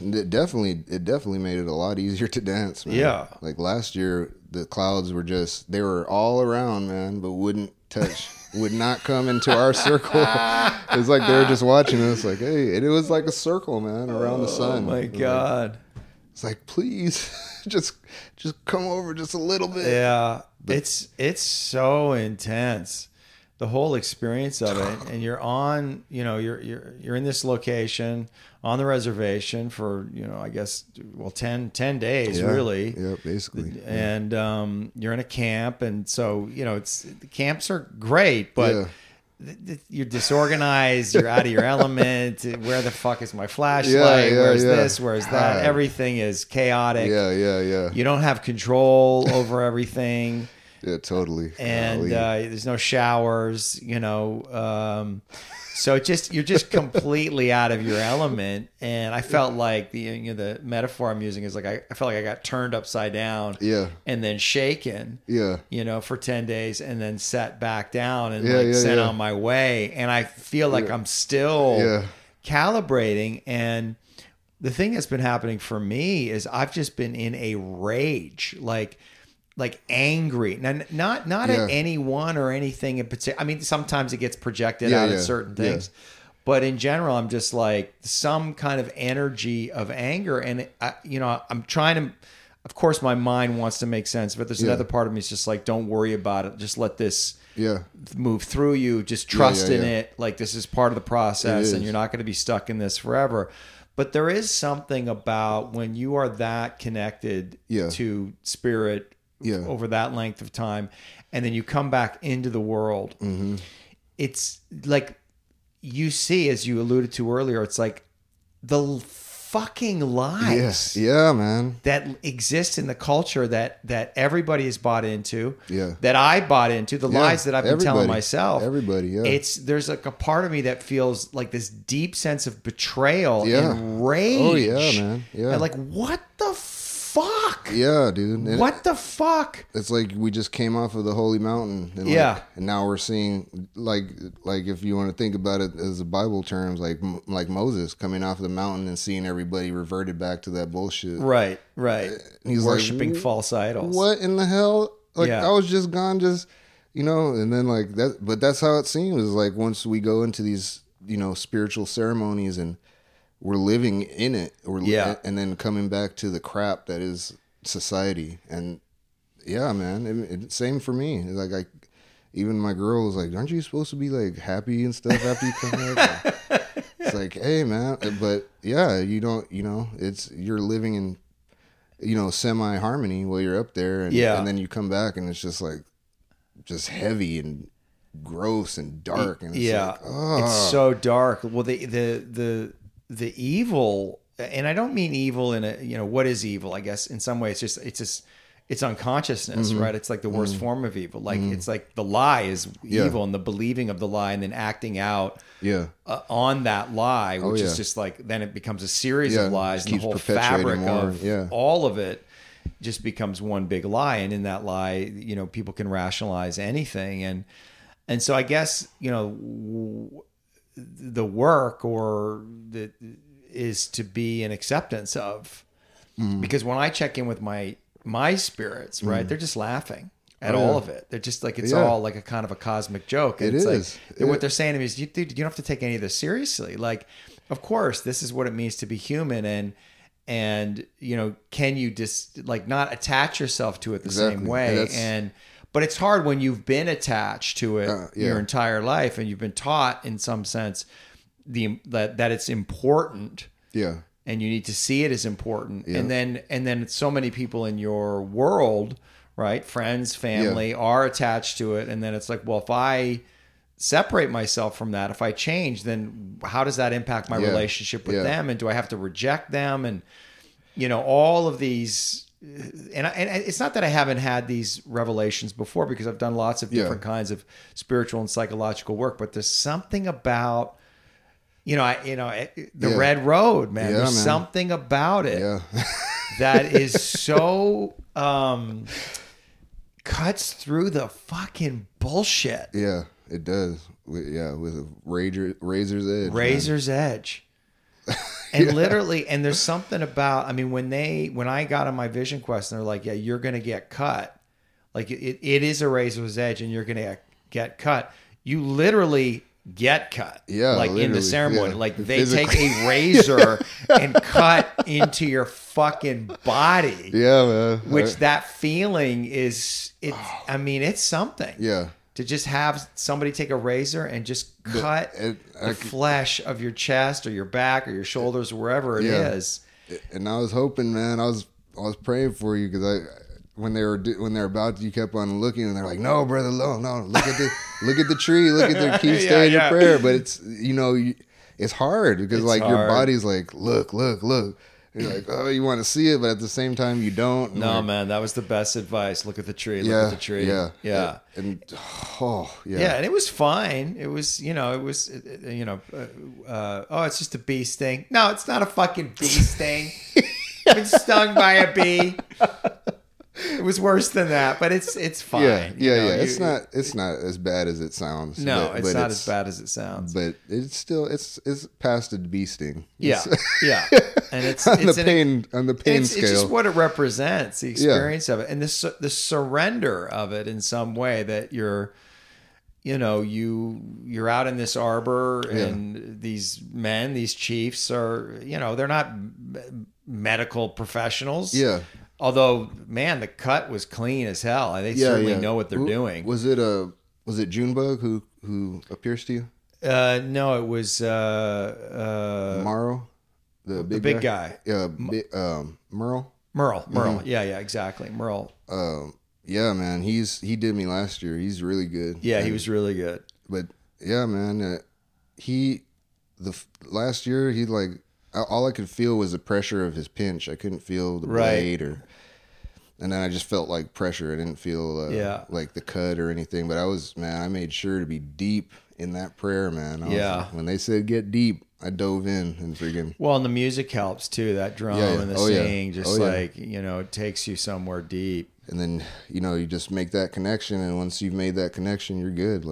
And it definitely made it a lot easier to dance, man. Yeah. Like last year, the clouds were just, they were all around, man, but wouldn't touch. Would not come into our circle. It was like they were just watching us, like, hey, and it was like a circle, man, around the sun. Oh my God. Like, it's like, please just come over just a little bit. Yeah. But it's so intense, the whole experience of it. And you're on, you know, you're in this location on the reservation for, you know, I guess, well, 10 days, really. Yeah, basically. And you're in a camp. And so, you know, the camps are great, but you're disorganized. You're out of your element. Where the fuck is my flashlight? Where's this? Where's that? Everything is chaotic. Yeah. You don't have control over everything. Yeah, totally. And there's no showers, you know. So you're just completely out of your element. And I felt like the metaphor I'm using is like I felt like I got turned upside down. Yeah. And then shaken. Yeah. You know, for 10 days, and then sat back down and sent on my way. And I feel like I'm still calibrating. And the thing that's been happening for me is I've just been in a rage, like angry, not at anyone or anything in particular. I mean, sometimes it gets projected out at certain things, but in general, I'm just like some kind of energy of anger. And I'm trying to, of course, my mind wants to make sense, but there's another part of me is just like, don't worry about it. Just let this move through you. Just trust in it. Like, this is part of the process, and you're not going to be stuck in this forever. But there is something about when you are that connected to spirit, over that length of time, and then you come back into the world. Mm-hmm. It's like you see, as you alluded to earlier, it's like the fucking lies, man, that exist in the culture that everybody is bought into. Yeah, that I bought into the lies that I've been telling myself. Everybody, there's like a part of me that feels like this deep sense of betrayal and rage. Oh yeah, man. Yeah, and like, what the fuck? Yeah, dude. And what the fuck? It's like we just came off of the Holy Mountain. And and now we're seeing, like if you want to think about it as a Bible terms, like Moses coming off the mountain and seeing everybody reverted back to that bullshit. Right. And he's worshiping false idols. What in the hell? Like, I was just gone, you know, and then like that. But that's how it seems. Like, once we go into these, you know, spiritual ceremonies and we're living in it, and then coming back to the crap that is society. And man, same for me. Like, even my girl was like, "Aren't you supposed to be like happy and stuff after you come back?" It's like, hey, man, but you don't, you know, you're living in, you know, semi harmony while you're up there, and then you come back and it's just like, just heavy and gross and dark, and it's like, oh. It's so dark. Well, the evil, and I don't mean evil in a, you know, what is evil? I guess in some ways it's unconsciousness, mm-hmm. right? It's like the worst form of evil. Like, it's like the lie is evil, and the believing of the lie and then acting out on that lie, which is just like, then it becomes a series of lies, and the whole fabric of all of it just becomes one big lie. And in that lie, you know, people can rationalize anything. And so I guess, you know, the work is to be an acceptance of, because when I check in with my spirits, right, they're just laughing at all of it. They're just like, it's all like a kind of a cosmic joke. And what they're saying to me is, dude, you don't have to take any of this seriously. Like, of course, this is what it means to be human. And, you know, can you just like not attach yourself to it the same way? But it's hard when you've been attached to it your entire life, and you've been taught in some sense that it's important. Yeah. And you need to see it as important. Yeah. And then so many people in your world, right, friends, family, are attached to it. And then it's like, well, if I separate myself from that. If I change, then how does that impact my relationship with them? And do I have to reject them? And, you know, all of these, and it's not that I haven't had these revelations before, because I've done lots of different kinds of spiritual and psychological work, but there's something about, the Red Road, man, there's something about it that is so, cuts through the fucking bullshit. Yeah, it does. With a razor's edge. Razor's edge. And literally, and there's something about, I mean, when I got on my vision quest and they're like, you're going to get cut. Like it is a razor's edge and you're going to get cut. You literally get cut. Yeah. Like in the ceremony, like they take a razor and cut into your fucking body. Yeah, man. Which that feeling is, it's something. Yeah. To just have somebody take a razor and just cut the flesh of your chest or your back or your shoulders or wherever it is. And I was hoping, man, I was praying for you, because when they were about to, you kept on looking, and they're like, "No, brother, no, look at the look at the tree, look at the keep staying in prayer." But it's it's hard, because it's like hard. Your body's like, look. You're like, oh, you want to see it, but at the same time, you don't. No, man, that was the best advice. Look at the tree. Look at the tree. Yeah. And and it was fine. It was, it's just a bee sting. No, it's not a fucking bee sting. I've been stung by a bee. It was worse than that, but it's fine. It's not as bad as it sounds. No, it's not as bad as it sounds. But it's still it's past a bee sting. And it's on the pain scale. It's just what it represents, the experience of it, and the surrender of it in some way, that you're out in this arbor, and these men, these chiefs are, they're not medical professionals. Yeah. Although, man, the cut was clean as hell. They certainly know what they're doing. Was it Junebug who appears to you? No, it was Morrow, the big guy. Merle. Merle. Mm-hmm. Yeah, exactly. Merle. Man, he did me last year. He's really good. Yeah, he was really good. But yeah, man, last year he like. All I could feel was the pressure of his pinch. I couldn't feel the blade, and then I just felt like pressure. I didn't feel like the cut or anything. But I made sure to be deep in that prayer, man. When they said get deep, I dove in and freaking. Well, and the music helps too. That drum and the singing, it takes you somewhere deep. And then you just make that connection, and once you've made that connection, you're good.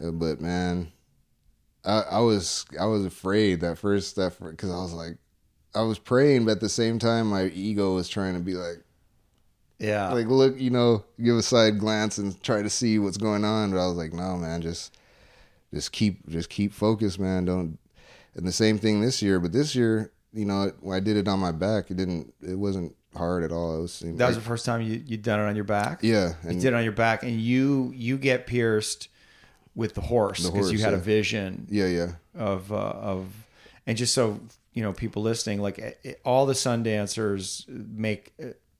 But man. I was afraid at first, because I was like, I was praying, but at the same time, my ego was trying to be like, like look, give a side glance and try to see what's going on. But I was like, no, man, just keep focused, man. Don't. And the same thing this year, but this year, when I did it on my back, it wasn't hard at all. That was the first time you'd done it on your back. Yeah, you did it on your back, and you get pierced. With the horse, because you had a vision and just so people listening, like all the Sundancers make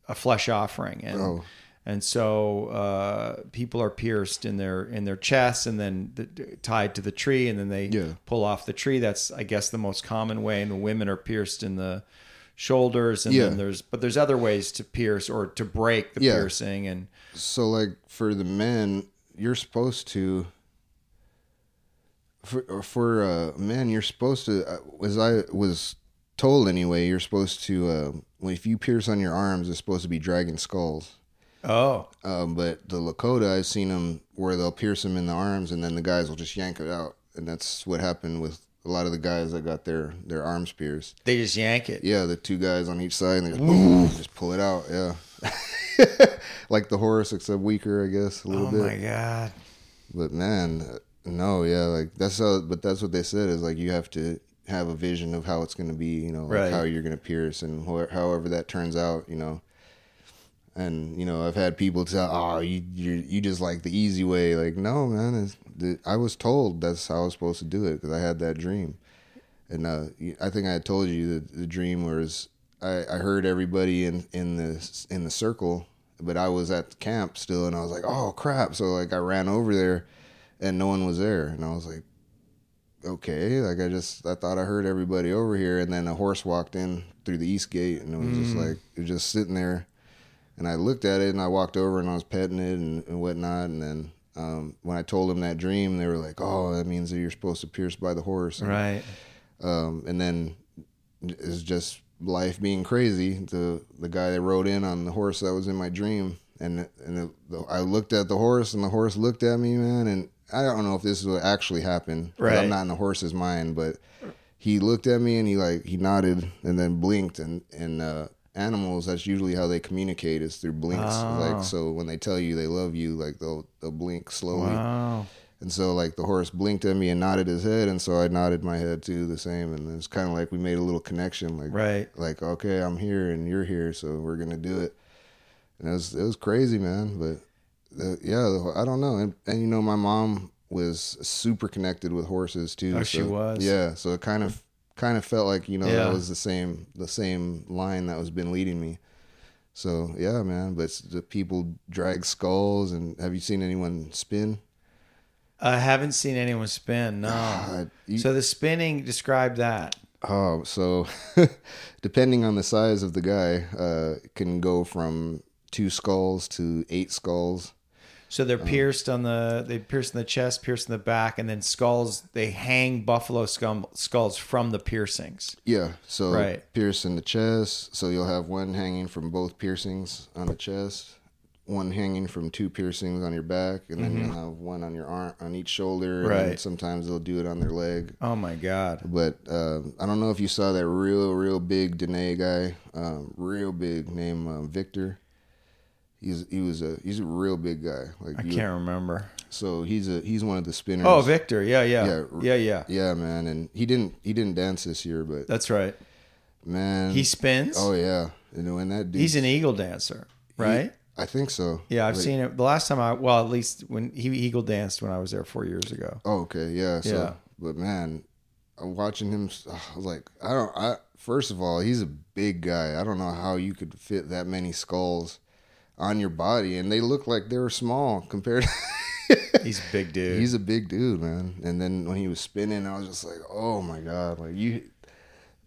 a flesh offering, and so people are pierced in their chests, and then tied to the tree, and then they pull off the tree. That's I guess the most common way, and the women are pierced in the shoulders, and then there's other ways to pierce or to break the piercing. And so like for the men, you're supposed to. For men, you're supposed to, as I was told anyway, you're supposed to, if you pierce on your arms, it's supposed to be dragon skulls. Oh. But the Lakota, I've seen them where they'll pierce them in the arms, and then the guys will just yank it out. And that's what happened with a lot of the guys that got their arms pierced. They just yank it. Yeah, the two guys on each side, and they just pull it out. Yeah. Like the horse, except weaker, I guess, a little bit. Oh, my God. But, man... No, but that's what they said, is like you have to have a vision of how it's going to be, how you're going to pierce, and however that turns out, And I've had people tell, "Oh, you just like the easy way." Like, no, man, I was told that's how I was supposed to do it, because I had that dream, and I think I had told you the dream was I heard everybody in the circle, but I was at the camp still, and I was like, "Oh crap!" So like I ran over there. and no one was there. And I was like, okay, like I thought I heard everybody over here. And then a horse walked in through the east gate, and it was just like, it was just sitting there. And I looked at it, and I walked over, and I was petting it and whatnot. And then when I told them that dream, they were like, oh, that means that you're supposed to pierce by the horse. And, right. And then it's just life being crazy. The guy that rode in on the horse that was in my dream, and I looked at the horse, and the horse looked at me, man. And I don't know if this is what actually happened. Right. I'm not in the horse's mind, but he looked at me, and he nodded and then blinked, and animals, that's usually how they communicate, is through blinks. Oh. Like, so when they tell you they love you, like they'll blink slowly. Wow. And so like the horse blinked at me and nodded his head, and so I nodded my head too, the same. And it's kind of like we made a little connection, like right, like okay, I'm here and you're here, so we're gonna do it. And it was crazy, man. But yeah, I don't know. And you know, my mom was super connected with horses too. Oh, so, she was. Yeah, so it kind of felt like, you know, yeah, that was the same line that was been leading me. So yeah, man. But the people drag skulls, and have you seen anyone spin? I haven't seen anyone spin. No. So the spinning, describe that. Oh, so depending on the size of the guy, can go from 2 skulls to 8 skulls. So they're pierced on the chest, pierced in the back, and then skulls, they hang buffalo skulls from the piercings. Yeah, so right, pierce in the chest, so you'll have one hanging from both piercings on the chest, one hanging from 2 piercings on your back, and then you'll have one on your arm, on each shoulder, and right, sometimes they'll do it on their leg. Oh my God. But I don't know if you saw that real big Dene guy, real big, named Victor. He's a real big guy. Like I can't remember. So he's one of the spinners. Oh, Victor. Yeah, man. And he didn't dance this year, but that's right, man. He spins. Oh yeah, you know, and that dude. He's an eagle dancer, right? I think so. Yeah, I've seen it. The last time at least when he eagle danced when I was there 4 years ago. Oh, okay, yeah. So, yeah. But man, I'm watching him. I was like, first of all, he's a big guy. I don't know how you could fit that many skulls on your body, and they look like they were small compared to he's a big dude. He's a big dude, man. And then when he was spinning, I was just like, oh my God, like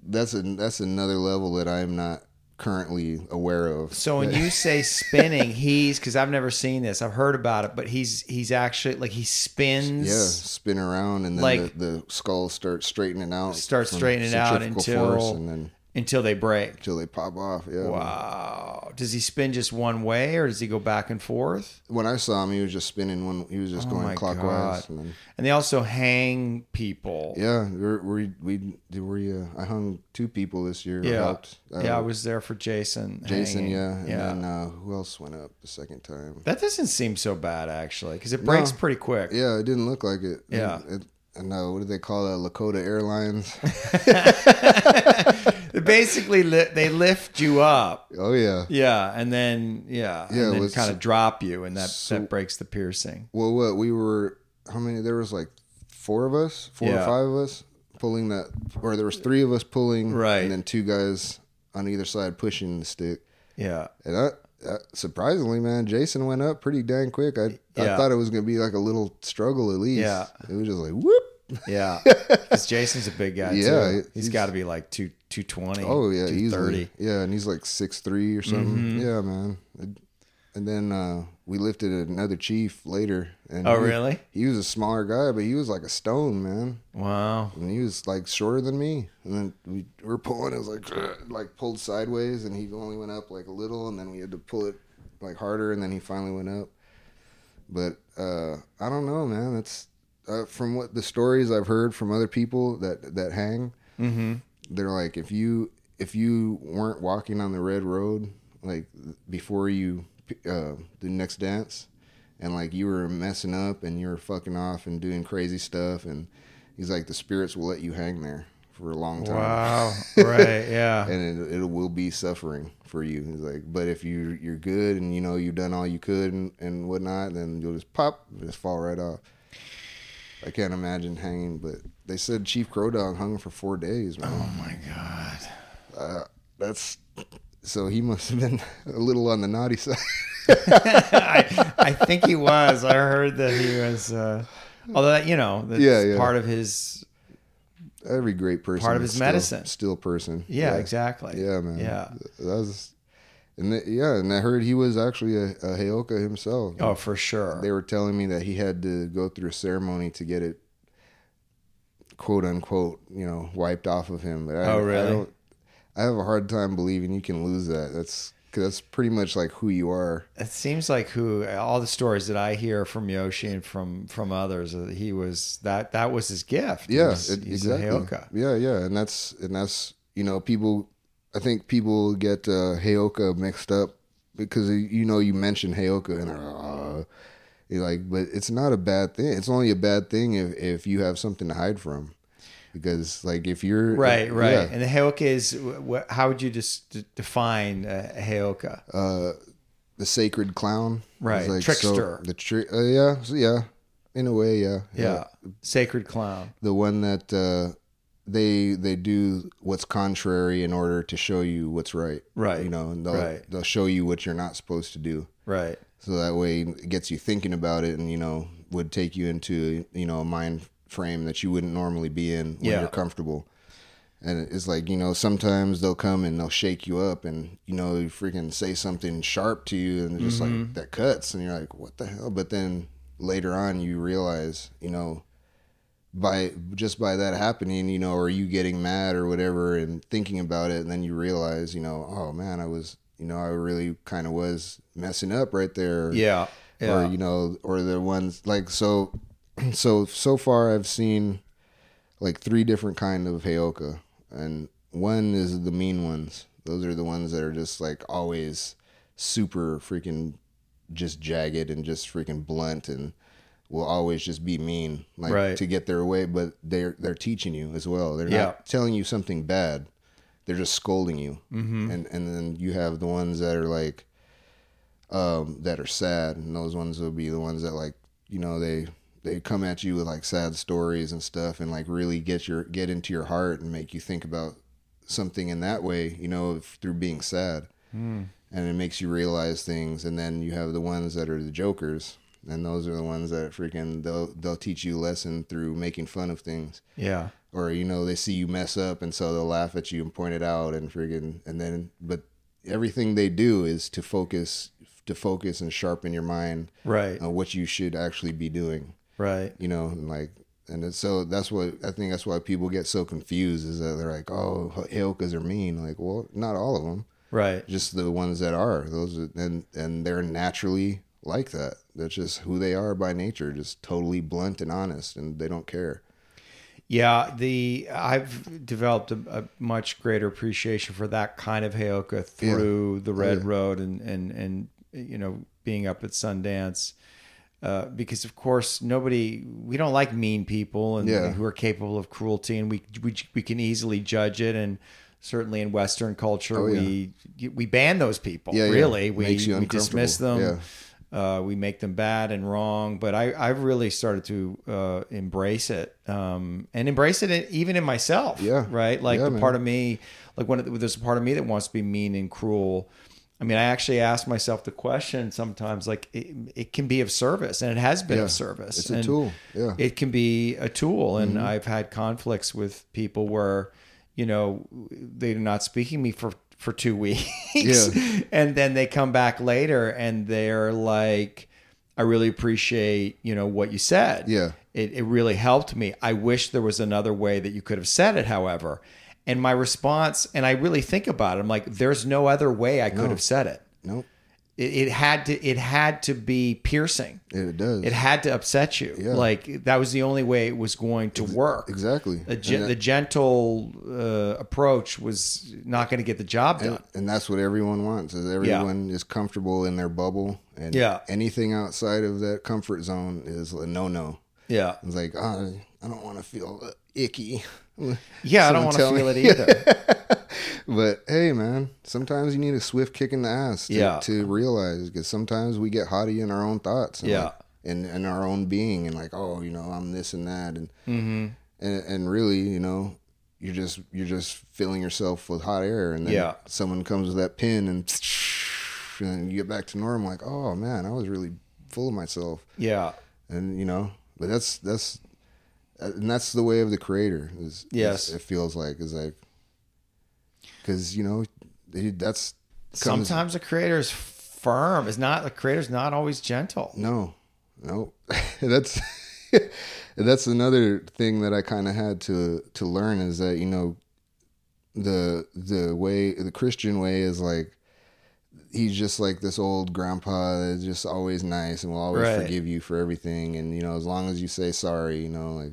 that's another level that I'm not currently aware of. So when you say spinning, because I've never seen this, I've heard about it, but he's actually like, he spins. Yeah, spin around, and then like, the skulls start straightening out. Starts straightening out until they break. Until they pop off, yeah. Wow. Does he spin just one way, or does he go back and forth? When I saw him, he was just spinning one. He was just going clockwise. And they also hang people. Yeah. I hung 2 people this year. Yeah. I was there for Jason. Jason hanging. And then who else went up the second time? That doesn't seem so bad, actually, because it breaks pretty quick. Yeah, it didn't look like it. Yeah. No, what do they call that? Lakota Airlines. Basically, they lift you up. Oh yeah. Yeah, and then and then kind of drop you, and that breaks the piercing. Well, what we were? How many? There was like 4 or 5 of us pulling that, or there was 3 of us pulling, right, and then 2 guys on either side pushing the stick. Yeah, and surprisingly, man, Jason went up pretty dang quick. I thought it was going to be like a little struggle at least. Yeah, it was just like whoop. Yeah, because Jason's a big guy. Yeah, too. He's got to be like 220. Oh yeah, 230. Easily. Yeah, and he's like 6'3" or something. Mm-hmm. Yeah, man. And then we lifted another chief later. And really? He was a smaller guy, but he was like a stone, man. Wow. And he was like shorter than me. And then we were pulling. It was like pulled sideways, and he only went up like a little, and then we had to pull it like harder, and then he finally went up. But I don't know, man. That's. From what the stories I've heard from other people that hang, they're like, if you weren't walking on the Red Road, like before you the next dance, and like you were messing up and you were fucking off and doing crazy stuff, and he's like, the spirits will let you hang there for a long time. Wow. Right. Yeah. And it will be suffering for you. He's like, but if you're good and you know you've done all you could and whatnot, then you'll just pop, just fall right off. I can't imagine hanging, but they said Chief Crow Dog hung for 4 days, man. Oh, my God. So he must have been a little on the naughty side. I think he was. I heard that he was. Although that, you know, that's part of his. Every great person. Part of his medicine. Still person. Yeah, exactly. Yeah, man. Yeah. And I heard he was actually a Heyoka himself. Oh, for sure. They were telling me that he had to go through a ceremony to get it, quote unquote, you know, wiped off of him. But really? I have a hard time believing you can lose that. Because that's pretty much like who you are. It seems like all the stories that I hear from Yoshi and from others, he was that was his gift. Yeah, he's exactly. A Heyoka. Yeah, yeah, and that's you know, people. I think people get Heyoka mixed up because you mention Heyoka and you're like, but it's not a bad thing. It's only a bad thing if you have something to hide from. Because, like, if you're... Right. Yeah. And the Heyoka is... How would you just define a Heyoka? The sacred clown. Right. Like, trickster. So yeah. In a way, yeah. Yeah. Sacred clown. The one that they do what's contrary in order to show you what's right. Right. You know, and they'll show you what you're not supposed to do. Right. So that way it gets you thinking about it and, you know, would take you into, you know, a mind... frame that you wouldn't normally be in when you're comfortable. And it's like, you know, sometimes they'll come and they'll shake you up and, you know, you freaking say something sharp to you and just like that cuts and you're like, what the hell? But then later on you realize, you know, by that happening, you know, or you getting mad or whatever and thinking about it, and then you realize, you know, oh man, I was, you know, I really kind of was messing up right there. Yeah. Yeah. Or, you know, or the ones like, so far I've seen like 3 different kind of Heyoka, and one is the mean ones. Those are the ones that are just like always super freaking just jagged and just freaking blunt and will always just be mean, like to get their way, but they're teaching you as well. They're not telling you something bad. They're just scolding you. Mm-hmm. And then you have the ones that are like that are sad, and those ones will be the ones that, like, you know, they come at you with like sad stories and stuff and like really get into your heart and make you think about something in that way, you know, through being sad. Mm. And it makes you realize things. And then you have the ones that are the jokers, and those are the ones that freaking they'll teach you a lesson through making fun of things. Yeah. Or, you know, they see you mess up and so they'll laugh at you and point it out and freaking, and then, but everything they do is to focus and sharpen your mind on what you should actually be doing. Right. You know, so that's what I think. That's why people get so confused, is that they're like, oh, Heyokas are mean. Like, well, not all of them. Right. Just the ones that are. And they're naturally like that. That's just who they are by nature, just totally blunt and honest, and they don't care. Yeah. I've developed a much greater appreciation for that kind of Heyoka through the Red Road and, you know, being up at Sundance. Because of course we don't like mean people and who are capable of cruelty, and we can easily judge it, and certainly in Western culture we ban those people. We dismiss them. We make them bad and wrong. But I've really started to embrace it, and embrace it even in myself. Part of me, like there's a part of me that wants to be mean and cruel. I mean, I actually ask myself the question sometimes, like, it can be of service, and it has been of service. It's a tool. Yeah. It can be a tool. And I've had conflicts with people where, you know, they're not speaking to me for 2 weeks. Yeah. And then they come back later and they're like, I really appreciate, you know, what you said. Yeah. It really helped me. I wish there was another way that you could have said it, however. And my response, and I really think about it, I'm like, there's no other way I could have said it. Nope. It had to be piercing. It does. It had to upset you. Yeah. Like, that was the only way it was going to work. Exactly. The gentle approach was not going to get the job done. And that's what everyone wants, is everyone is comfortable in their bubble. And anything outside of that comfort zone is a no-no. Yeah. It's like, I don't want to feel icky. Yeah, I don't want to feel it either. But hey, man, sometimes you need a swift kick in the ass to realize, because sometimes we get haughty in our own thoughts and like, and our own being, and like, oh, you know, I'm this and that, and and really, you know, you're just filling yourself with hot air, and then someone comes with that pin and you get back to normal, like, oh man, I was really full of myself. Yeah, and you know. But that's the way of the creator. Yes, it feels like is like because you know that's sometimes the creator is firm. It's not the creator's not always gentle. No, that's that's another thing that I kind of had to learn is that you know the way the Christian way is like. He's just like this old grandpa that's just always nice and will always forgive you for everything. And, you know, as long as you say sorry, you know, like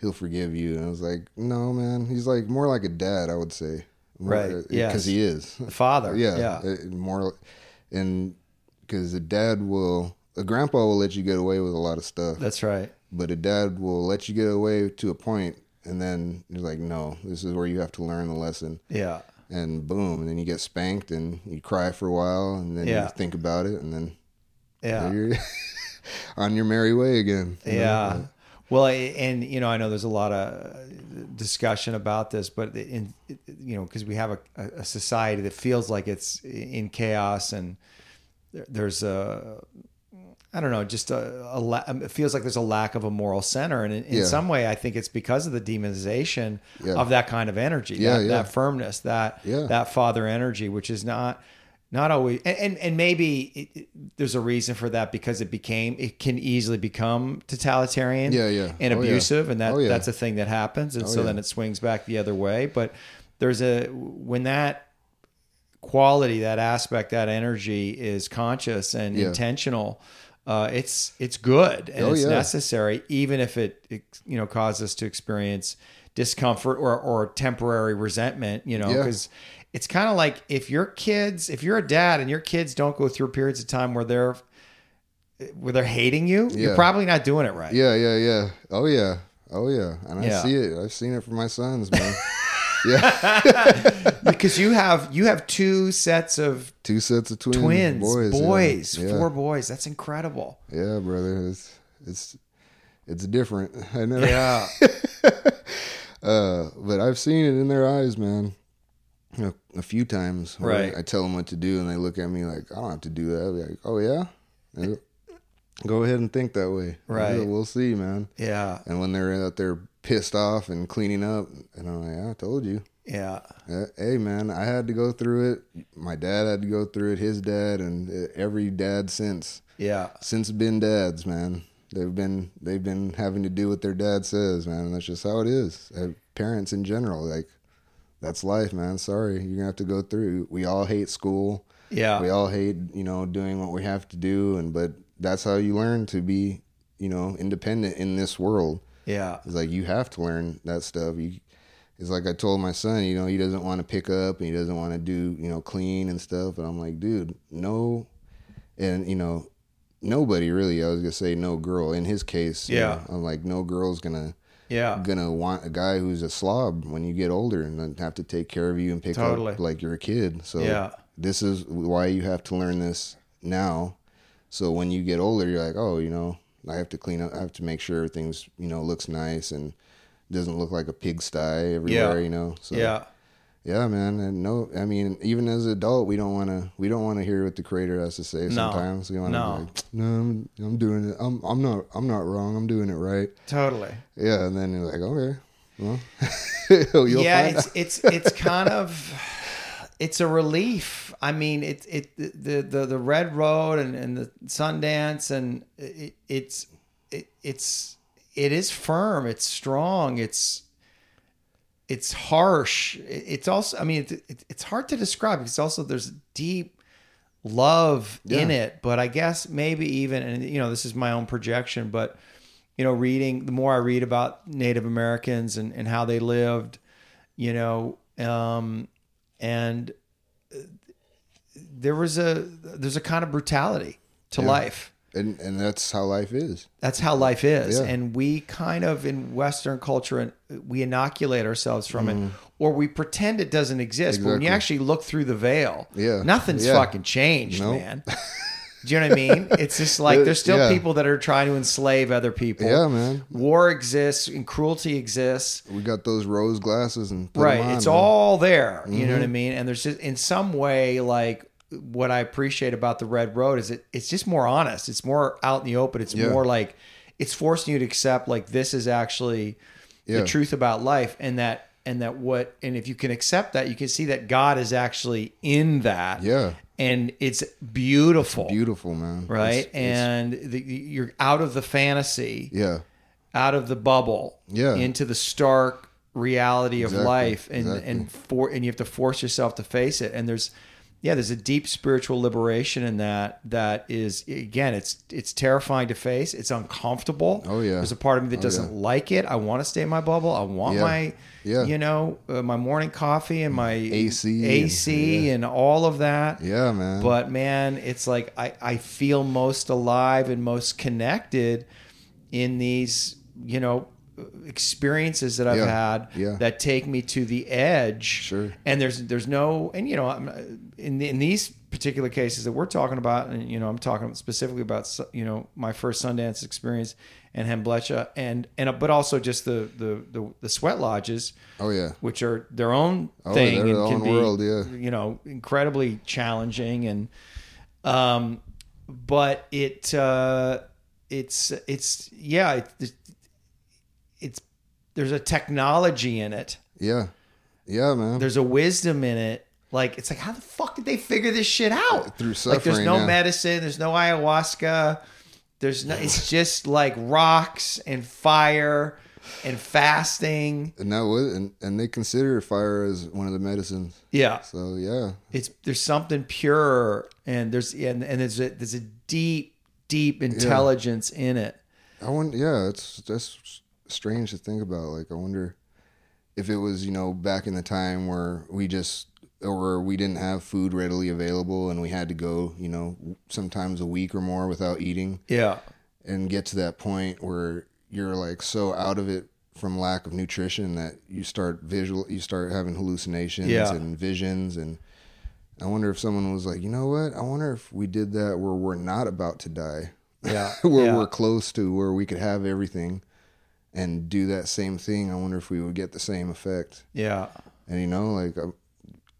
he'll forgive you. And I was like, no, man, he's like more like a dad, I would say. More, yes. Cause he is the father. Yeah. More. And cause a grandpa will let you get away with a lot of stuff. That's right. But a dad will let you get away to a point. And then he's like, no, this is where you have to learn the lesson. Yeah. And boom, and then you get spanked and you cry for a while and then you think about it and then you're on your merry way again. Yeah. Know? Well, and, you know, I know there's a lot of discussion about this, but, you know, because we have a society that feels like it's in chaos and there's it feels like there's a lack of a moral center. And in some way, I think it's because of the demonization of that kind of energy, that firmness, that father energy, which is not always, and maybe there's a reason for that because it can easily become totalitarian and abusive. And that's a thing that happens. And so then it swings back the other way. But when that quality, that aspect, that energy is conscious and intentional, it's good and it's necessary, even if it you know causes us to experience discomfort or temporary resentment. You know, because it's kind of like if you're a dad and your kids don't go through periods of time where they're hating you, you're probably not doing it right. Yeah. Oh yeah. And I see it. I've seen it for my sons, man. Yeah, because you have two sets of twins, boys, four boys. That's incredible. Yeah, brother, it's different. I know. Yeah, but I've seen it in their eyes, man. You know, a few times, right? I tell them what to do, and they look at me like I don't have to do that. I'll be like, oh yeah, go ahead and think that way, right? We'll see, man. Yeah, and when they're out there pissed off and cleaning up, and I'm like, I told you. Yeah. Hey, man, I had to go through it. My dad had to go through it. His dad and every dad since. Yeah. Since been dads, man. They've been having to do what their dad says, man. And that's just how it is. Parents in general, like that's life, man. Sorry, you're gonna have to go through. We all hate school. Yeah. We all hate doing what we have to do, but that's how you learn to be independent in this world. Yeah. It's like, you have to learn that stuff. It's like I told my son, he doesn't want to pick up and he doesn't want to do, clean and stuff. And I'm like, dude, no. And, nobody really, I was going to say no girl in his case. Yeah. I'm like, no girl's gonna want a guy who's a slob when you get older and have to take care of you and pick up like you're a kid. So this is why you have to learn this now. So when you get older, you're like, oh, I have to clean up. I have to make sure everything's, looks nice and doesn't look like a pigsty everywhere, So, yeah, man. And no, I mean, even as an adult, we don't want to hear what the creator has to say. No. Sometimes we want to be like, no, I'm doing it. I'm not wrong. I'm doing it right. Totally. Yeah. And then you're like, okay, well, you'll find out. It's kind of, it's a relief. I mean, the Red Road and the Sundance and it is firm. It's strong. It's harsh. It's also, I mean, it's hard to describe because also there's deep love in it, but I guess maybe even, and this is my own projection, but reading, the more I read about Native Americans and how they lived, and there's a kind of brutality to life, and that's how life is. And we kind of in Western culture we inoculate ourselves from it, or we pretend it doesn't exist. But when you actually look through the veil, nothing's fucking changed, man. Do you know what I mean? It's just like there's still people that are trying to enslave other people. Yeah, man. War exists and cruelty exists. We got those rose glasses and put them on, it's all there. Mm-hmm. You know what I mean? And there's just in some way, like what I appreciate about the Red Road is it's just more honest. It's more out in the open. It's more like it's forcing you to accept like this is actually the truth about life, and if you can accept that, you can see that God is actually in that. Yeah. And it's beautiful. It's beautiful, man. Right? You're out of the fantasy. Yeah. Out of the bubble. Yeah. Into the stark reality of life. And you have to force yourself to face it. And there's a deep spiritual liberation in that is, again, it's terrifying to face. It's uncomfortable. Oh, yeah. There's a part of me that doesn't like it. I want to stay in my bubble. I want my, my morning coffee and my AC and all of that. Yeah, man. But, man, it's like I feel most alive and most connected in these, experiences that I've had that take me to the edge. Sure. And in these particular cases that we're talking about, and I'm talking specifically about my first Sundance experience and Hemblecha and but also just the sweat lodges. Oh yeah. Which are their own thing and their own world, incredibly challenging and but it there's a technology in it. Yeah. Yeah, man. There's a wisdom in it. Like, it's like, how the fuck did they figure this shit out? Through suffering. Like, there's no medicine. There's no ayahuasca. It's just like rocks and fire and fasting. And they consider fire as one of the medicines. Yeah. So, yeah. There's something pure. And there's a deep, deep intelligence in it. I wonder, it's just strange to think about. Like, I wonder if it was, back in the time where we didn't have food readily available and we had to go, sometimes a week or more without eating. Yeah. And get to that point where you're like so out of it from lack of nutrition that you start having hallucinations and visions. And I wonder if someone was like, you know what? I wonder if we did that where we're not about to die. Yeah. We're close to where we could have everything and do that same thing. I wonder if we would get the same effect. Yeah. And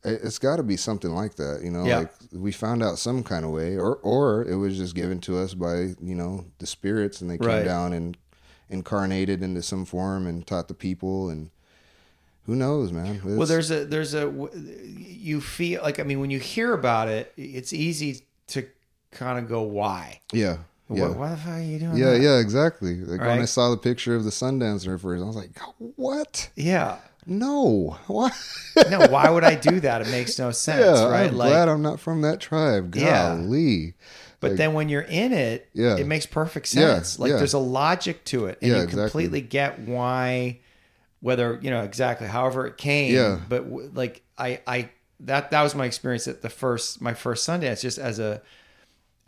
it's got to be something like that, like we found out some kind of way or it was just given to us by, the spirits, and they came down and incarnated into some form and taught the people, and who knows, man. Well, there's a you feel like, I mean, when you hear about it, it's easy to kind of go, why? Yeah. Yeah. Why the fuck are you doing that? Yeah, exactly. Like when I saw the picture of the Sundance surfers, I was like, what? Yeah. No. What? No, why would I do that? It makes no sense, right? I'm glad I'm not from that tribe. Golly. Yeah. But then when you're in it, it makes perfect sense. Yeah, there's a logic to it. And you completely get why, whether, exactly, however it came. Yeah. But that was my experience at my first Sundance, just as a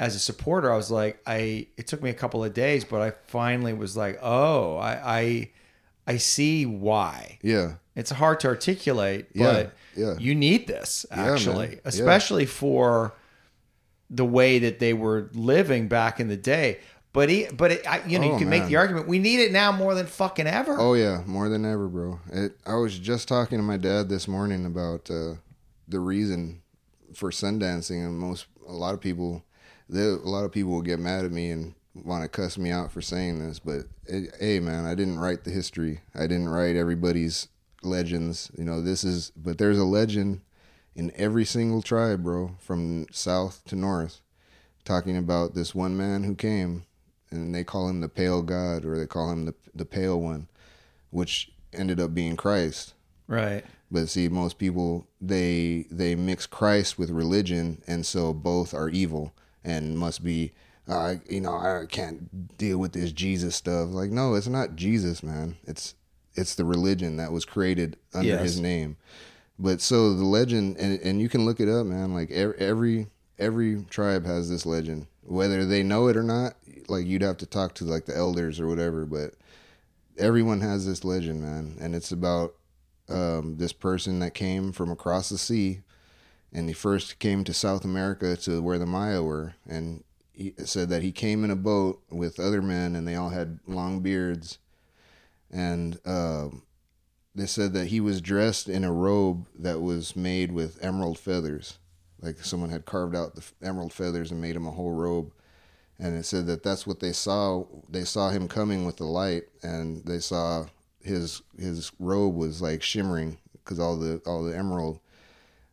supporter. I was like, it took me a couple of days, but I finally was like, oh, I see why. Yeah. It's hard to articulate, but you need this actually, especially for the way that they were living back in the day. You can make the argument, we need it now more than fucking ever. Oh yeah. More than ever, bro. I was just talking to my dad this morning about, the reason for Sundancing, and a lot of people will get mad at me and want to cuss me out for saying this, but hey, man, I didn't write the history. I didn't write everybody's legends. But there's a legend in every single tribe, bro, from south to north, talking about this one man who came, and they call him the Pale God, or they call him the Pale One, which ended up being Christ. Right. But see, most people, they mix Christ with religion, and so both are evil. And must be, I can't deal with this Jesus stuff. Like, no, it's not Jesus, man. It's the religion that was created under his name. But so the legend, and you can look it up, man. Like every tribe has this legend, whether they know it or not. Like, you'd have to talk to like the elders or whatever. But everyone has this legend, man, and it's about this person that came from across the sea. And he first came to South America, to where the Maya were. And he said that he came in a boat with other men, and they all had long beards. And they said that he was dressed in a robe that was made with emerald feathers. Like, someone had carved out the emerald feathers and made him a whole robe. And it said that that's what they saw. They saw him coming with the light, and they saw his robe was like shimmering because all the emerald.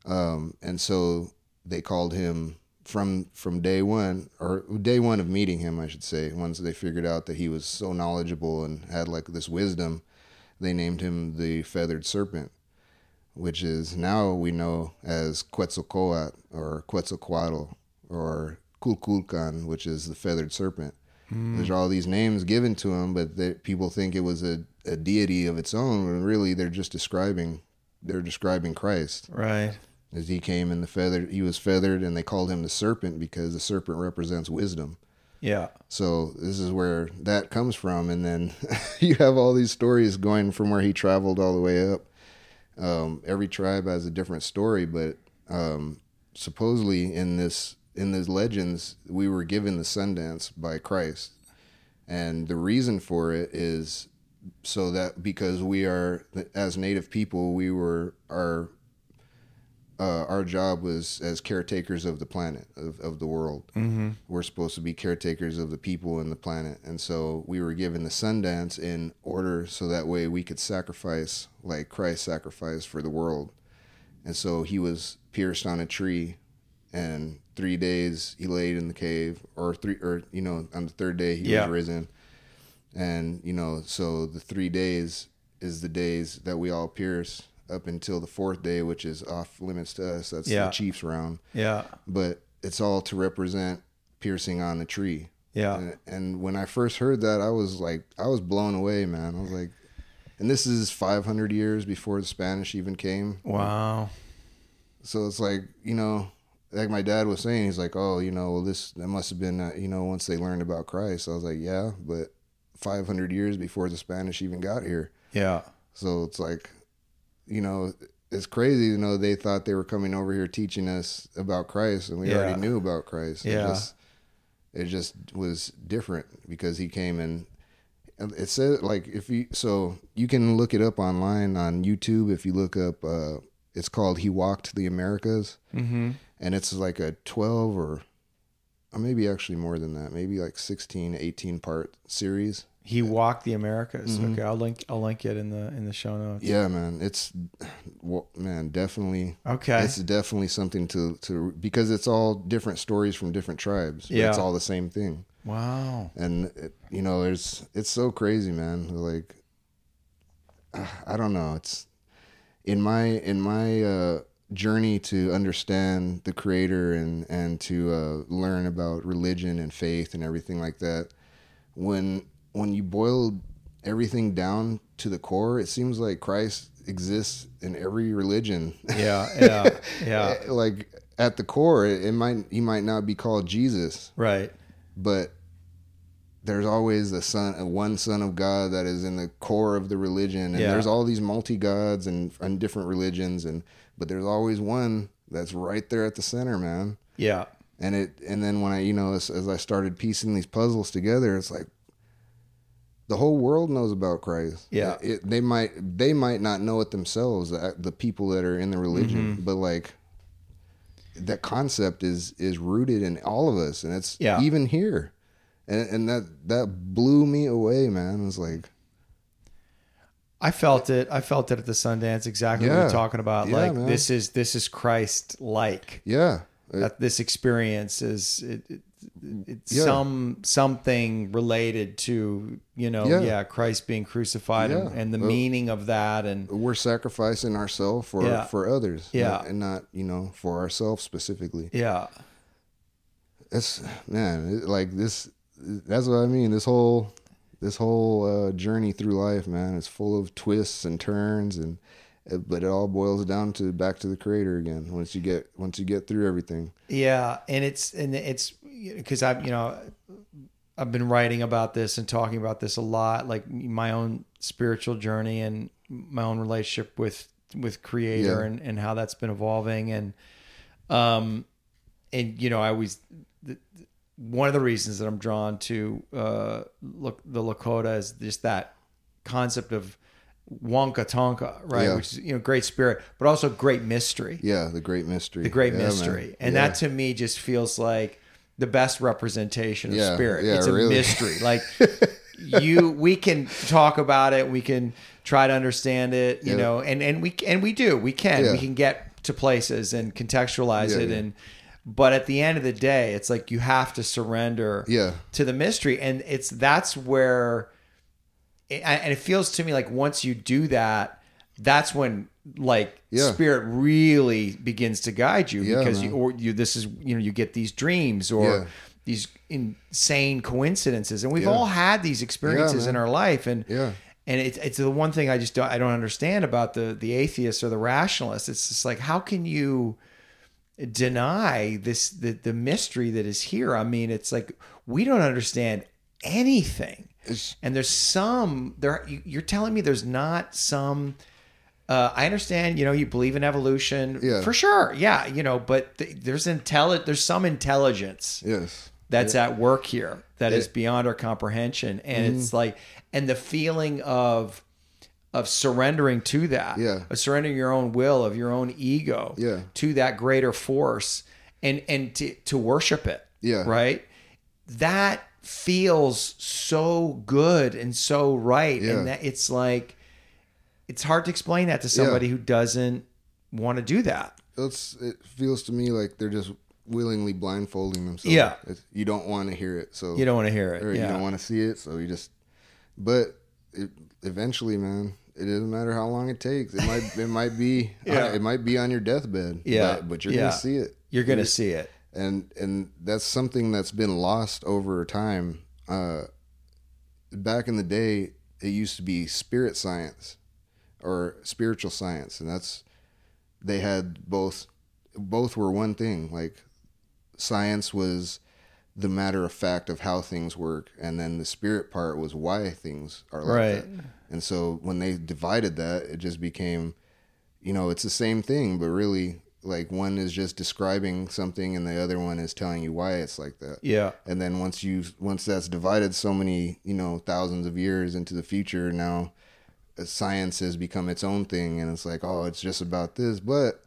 And so they called him from day one of meeting him, I should say. Once they figured out that he was so knowledgeable and had like this wisdom, they named him the Feathered Serpent, which is now we know as Quetzalcoatl or Quetzalcoatl or Kulkulkan, which is the Feathered Serpent. There's all these names given to him, but people think it was a deity of its own, when really they're describing Christ. Right. As he came in he was feathered, and they called him the serpent because the serpent represents wisdom. Yeah. So this is where that comes from. And then you have all these stories going from where he traveled all the way up. Every tribe has a different story, but supposedly in these legends, we were given the Sundance by Christ. And the reason for it is so that because we are, as Native people, we were, our job was as caretakers of the planet, of the world. Mm-hmm. We're supposed to be caretakers of the people and the planet. And so we were given the Sundance in order so that way we could sacrifice like Christ sacrificed for the world. And so he was pierced on a tree, and 3 days he laid in the cave, on the third day he was risen. And, so the 3 days is the days that we all pierce up until the fourth day, which is off limits to us. That's the chief's round. Yeah. But it's all to represent piercing on the tree. Yeah. And when I first heard that, I was blown away, man. I was like, and this is 500 years before the Spanish even came. Wow. So it's like, like my dad was saying, he's like, oh, that must have been, once they learned about Christ. I was like, yeah, but 500 years before the Spanish even got here. Yeah. So it's like, it's crazy. They thought they were coming over here teaching us about Christ, and we already knew about Christ. Yeah. It just was different because he came, and it said, like, so you can look it up online on YouTube. If you look up, it's called He Walked the Americas. Mm-hmm. And it's like a 12 or maybe actually more than that, maybe like 16, 18 part series. He Walked the Americas. Mm-hmm. Okay, I'll link it in the show notes. Yeah, man, definitely. Okay, it's definitely something to because it's all different stories from different tribes. Yeah, it's all the same thing. Wow. And it's so crazy, man. Like, I don't know. It's in my journey to understand the Creator and to learn about religion and faith and everything like that. When you boil everything down to the core, it seems like Christ exists in every religion. Yeah. Like at the core, he might not be called Jesus, right? But there's always one Son of God that is in the core of the religion, and there's all these multi gods and different religions, but there's always one that's right there at the center, man. Yeah. And then when I as I started piecing these puzzles together, it's like, the whole world knows about Christ. Yeah, they might not know it themselves, the people that are in the religion, mm-hmm. but like that concept is rooted in all of us, and it's even here, and that blew me away, man. It was like, I felt it at the Sundance, exactly what you're talking about. Yeah, like, man. This is Christ like. Yeah, that this experience is. It's something related to Christ being crucified and the meaning of that, and we're sacrificing ourselves for others and not for ourselves specifically. That's, man, like this, that's what I mean. This whole journey through life, man, is full of twists and turns, and but it all boils down to back to the Creator again once you get through everything. Yeah, and it's because I've been writing about this and talking about this a lot, like my own spiritual journey and my own relationship with Creator and how that's been evolving, and I always, one of the reasons that I'm drawn to the Lakota is just that concept of Wonka Tonka, right? Yeah. Which is, great spirit, but also great mystery. Yeah, the great mystery. The great mystery. Man. And that to me just feels like the best representation of spirit. Yeah, it's a really mystery. Like we can talk about it. We can try to understand it, you know, and we can get to places and contextualize it. Yeah. But at the end of the day, it's like, you have to surrender to the mystery. And that's where, and it feels to me like once you do that, that's when spirit really begins to guide you, because you get these dreams or these insane coincidences. And we've all had these experiences in our life. And, and it's the one thing I don't understand about the atheists or the rationalists. It's just like, how can you deny this, the mystery that is here? I mean, it's like, we don't understand anything. And there's you're telling me there's not some, I understand, you know, you believe in evolution for sure. Yeah. You know, but there's some intelligence that's at work here that is beyond our comprehension. And it's like, and the feeling of surrendering to that, of surrendering your own will, of your own ego to that greater force and to worship it. Yeah. Right. That feels so good and so right. Yeah. And that it's like, it's hard to explain that to somebody who doesn't want to do that. It feels to me like they're just willingly blindfolding themselves. Yeah. You don't want to hear it. So you don't want to hear it. Or you don't want to see it. So you just, but eventually, man, it doesn't matter how long it takes. It might be, it might be on your deathbed. Yeah. But you're going to see it. You're going to see it. And that's something that's been lost over time. Back in the day, it used to be spirit science or spiritual science, and they had both were one thing. Like, science was the matter of fact of how things work, and then the spirit part was why things are like that. And so when they divided that, it just became, you know, it's the same thing, but really, like, one is just describing something and the other one is telling you why it's like that. Yeah. And then once that's divided so many, you know, thousands of years into the future, now science has become its own thing, and it's like, oh, it's just about this, but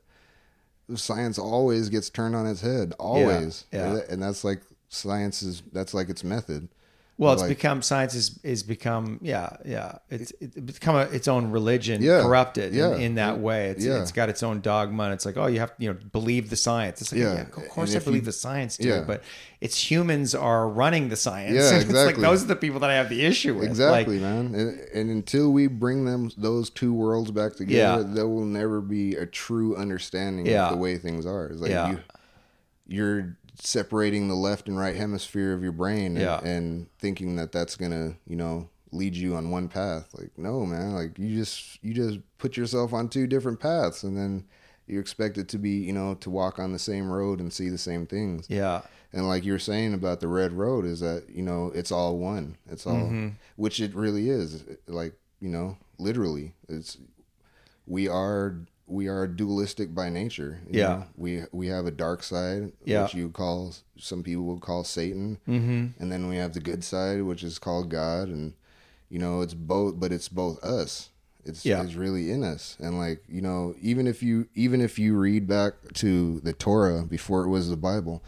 science always gets turned on its head, always. Yeah. Yeah. And that's like that's like its method. Well, it's like, become It's become its own religion, corrupted in that way. It's got its own dogma, and it's like, oh, you have to, you know, believe the science. It's like, of course I believe the science too, but it's humans are running the science. Yeah, exactly. It's like, those are the people that I have the issue with. Exactly, like, man. And until we bring those two worlds back together, there will never be a true understanding of the way things are. It's like you're separating the left and right hemisphere of your brain and thinking that that's gonna, you know, lead you on one path. Like, no, man, like you just put yourself on two different paths, and then you expect it to be, you know, to walk on the same road and see the same things. Yeah. And like you're saying about the Red Road, is that, you know, it's all one, it's all, which it really is. Like, you know, literally, it's, we are dualistic by nature. You know? We have a dark side, which some people will call Satan. Mm-hmm. And then we have the good side, which is called God. And, you know, it's both, but it's both us. It's really in us. And like, you know, even if you read back to the Torah before it was the Bible,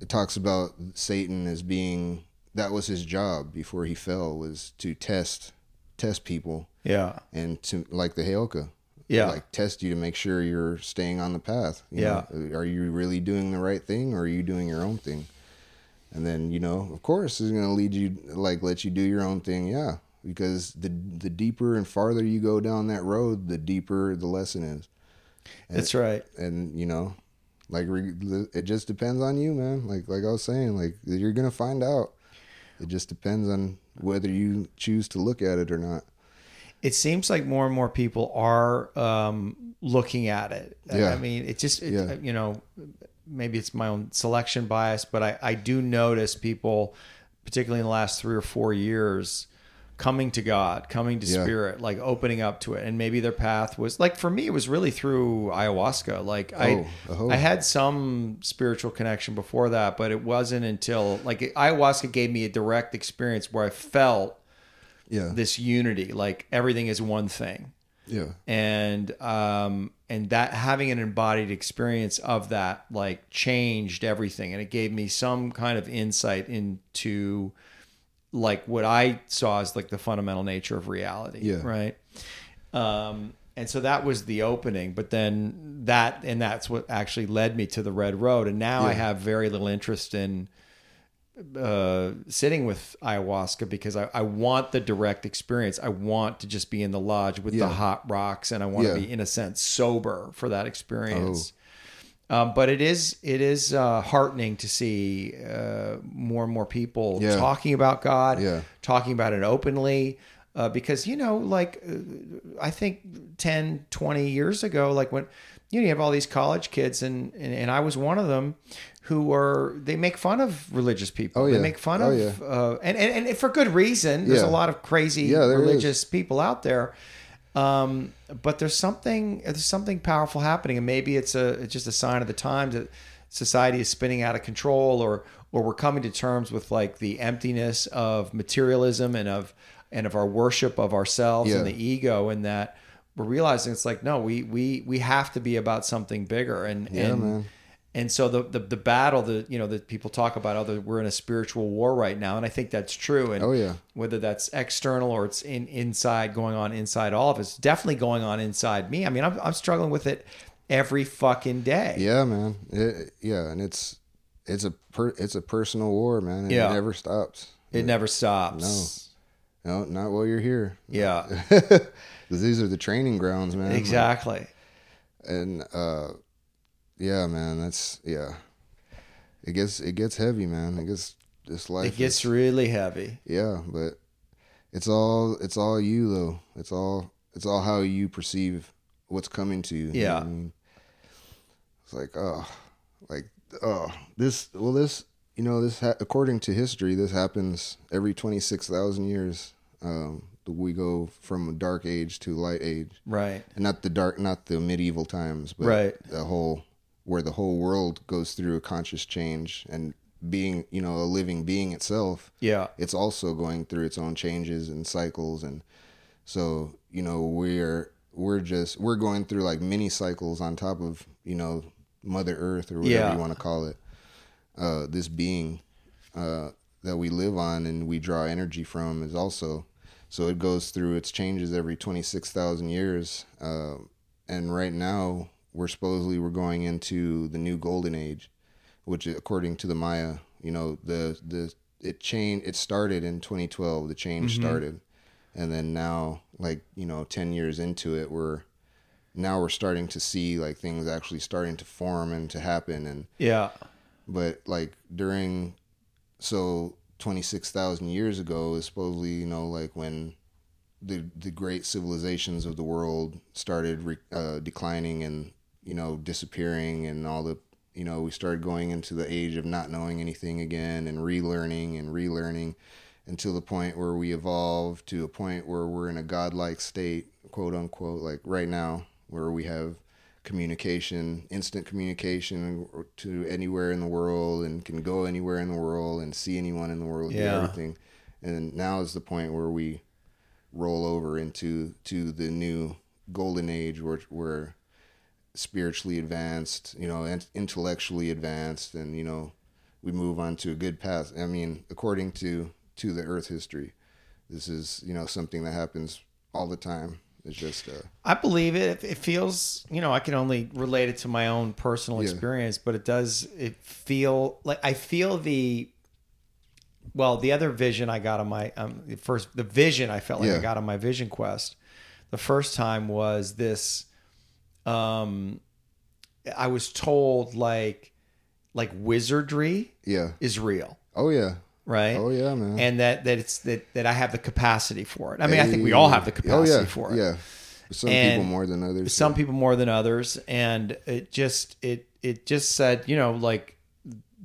it talks about Satan as being, that was his job before he fell, was to test people. Yeah. And to, like, the Heyoka. Yeah. Like, test you to make sure you're staying on the path. You know? Are you really doing the right thing, or are you doing your own thing? And then, you know, of course, it's going to lead you, like, let you do your own thing. Yeah. Because the deeper and farther you go down that road, the deeper the lesson is. And, that's right. And, you know, like, it just depends on you, man. Like I was saying, like, you're going to find out. It just depends on whether you choose to look at it or not. It seems like more and more people are looking at it. Yeah. I mean, you know, maybe it's my own selection bias, but I do notice people, particularly in the last 3 or 4 years, coming to God, coming to spirit, like opening up to it. And maybe their path was, like, for me, it was really through ayahuasca. Like, I had some spiritual connection before that, but it wasn't until, like, ayahuasca gave me a direct experience where I felt this unity, like everything is one thing. Yeah. And that having an embodied experience of that, like, changed everything. And it gave me some kind of insight into, like, what I saw as, like, the fundamental nature of reality. Yeah. Right. And so that was the opening, but then that's what actually led me to the Red Road. And now I have very little interest in sitting with ayahuasca because I want the direct experience. I want to just be in the lodge with the hot rocks, and I want to be, in a sense, sober for that experience. But it is heartening to see more and more people talking about God, talking about it openly. Because, you know, like, I think 10, 20 years ago, like, when, you know, you have all these college kids and I was one of them they make fun of religious people. Oh, yeah. They make fun of, and for good reason. There's a lot of crazy religious people out there. But there's something powerful happening, and maybe it's just a sign of the times that society is spinning out of control, or we're coming to terms with, like, the emptiness of materialism and of our worship of ourselves and the ego, and that we're realizing it's like, no, we have to be about something bigger. And so the battle that people talk about, we're in a spiritual war right now. And I think that's true. And whether that's external or it's inside going on inside all of us, definitely going on inside me. I mean, I'm struggling with it every fucking day. Yeah, man. And it's a personal war, man. And it never stops. It never stops. No. No, not while you're here. Yeah. These are the training grounds, man. Exactly. And, man, it gets heavy, man. It gets really heavy. Yeah. But it's all you, though. It's all how you perceive what's coming to you. Yeah. You know what I mean? It's like, this, according to history, this happens every 26,000 years. We go from a dark age to light age. Right. And not the medieval times, but the whole world goes through a conscious change, and being, you know, a living being itself. Yeah. It's also going through its own changes and cycles. And so, you know, we're going through, like, mini cycles on top of, you know, Mother Earth, or whatever you want to call it. This being that we live on and we draw energy from is also, so it goes through its changes every 26,000 years. And right now we're going into the new golden age, which, according to the Maya, you know, it started in 2012, the change started. And then now, like, you know, 10 years into it, we're starting to see, like, things actually starting to form and to happen. And but, like, 26,000 years ago is supposedly, you know, like, when the great civilizations of the world started declining and, you know, disappearing, and all the, you know, we started going into the age of not knowing anything again, and relearning until the point where we evolved to a point where we're in a godlike state, quote unquote, like right now, where we have instant communication to anywhere in the world, and can go anywhere in the world and see anyone in the world, and everything. And now is the point where we roll over into the new golden age, where we're spiritually advanced, you know, and intellectually advanced, and, you know, we move on to a good path. I mean, according to the Earth history, this is, you know, something that happens all the time. It's just, I believe it. It feels, you know, I can only relate it to my own personal experience, but it feel like, I feel the other vision I got on my, the vision I felt like I got on my vision quest the first time was this, I was told like wizardry is real. Oh yeah. Right. Oh yeah, man. And that I have the capacity for it. I mean, I think we all have the capacity for it. Yeah. Some people more than others, and it just said, you know, like,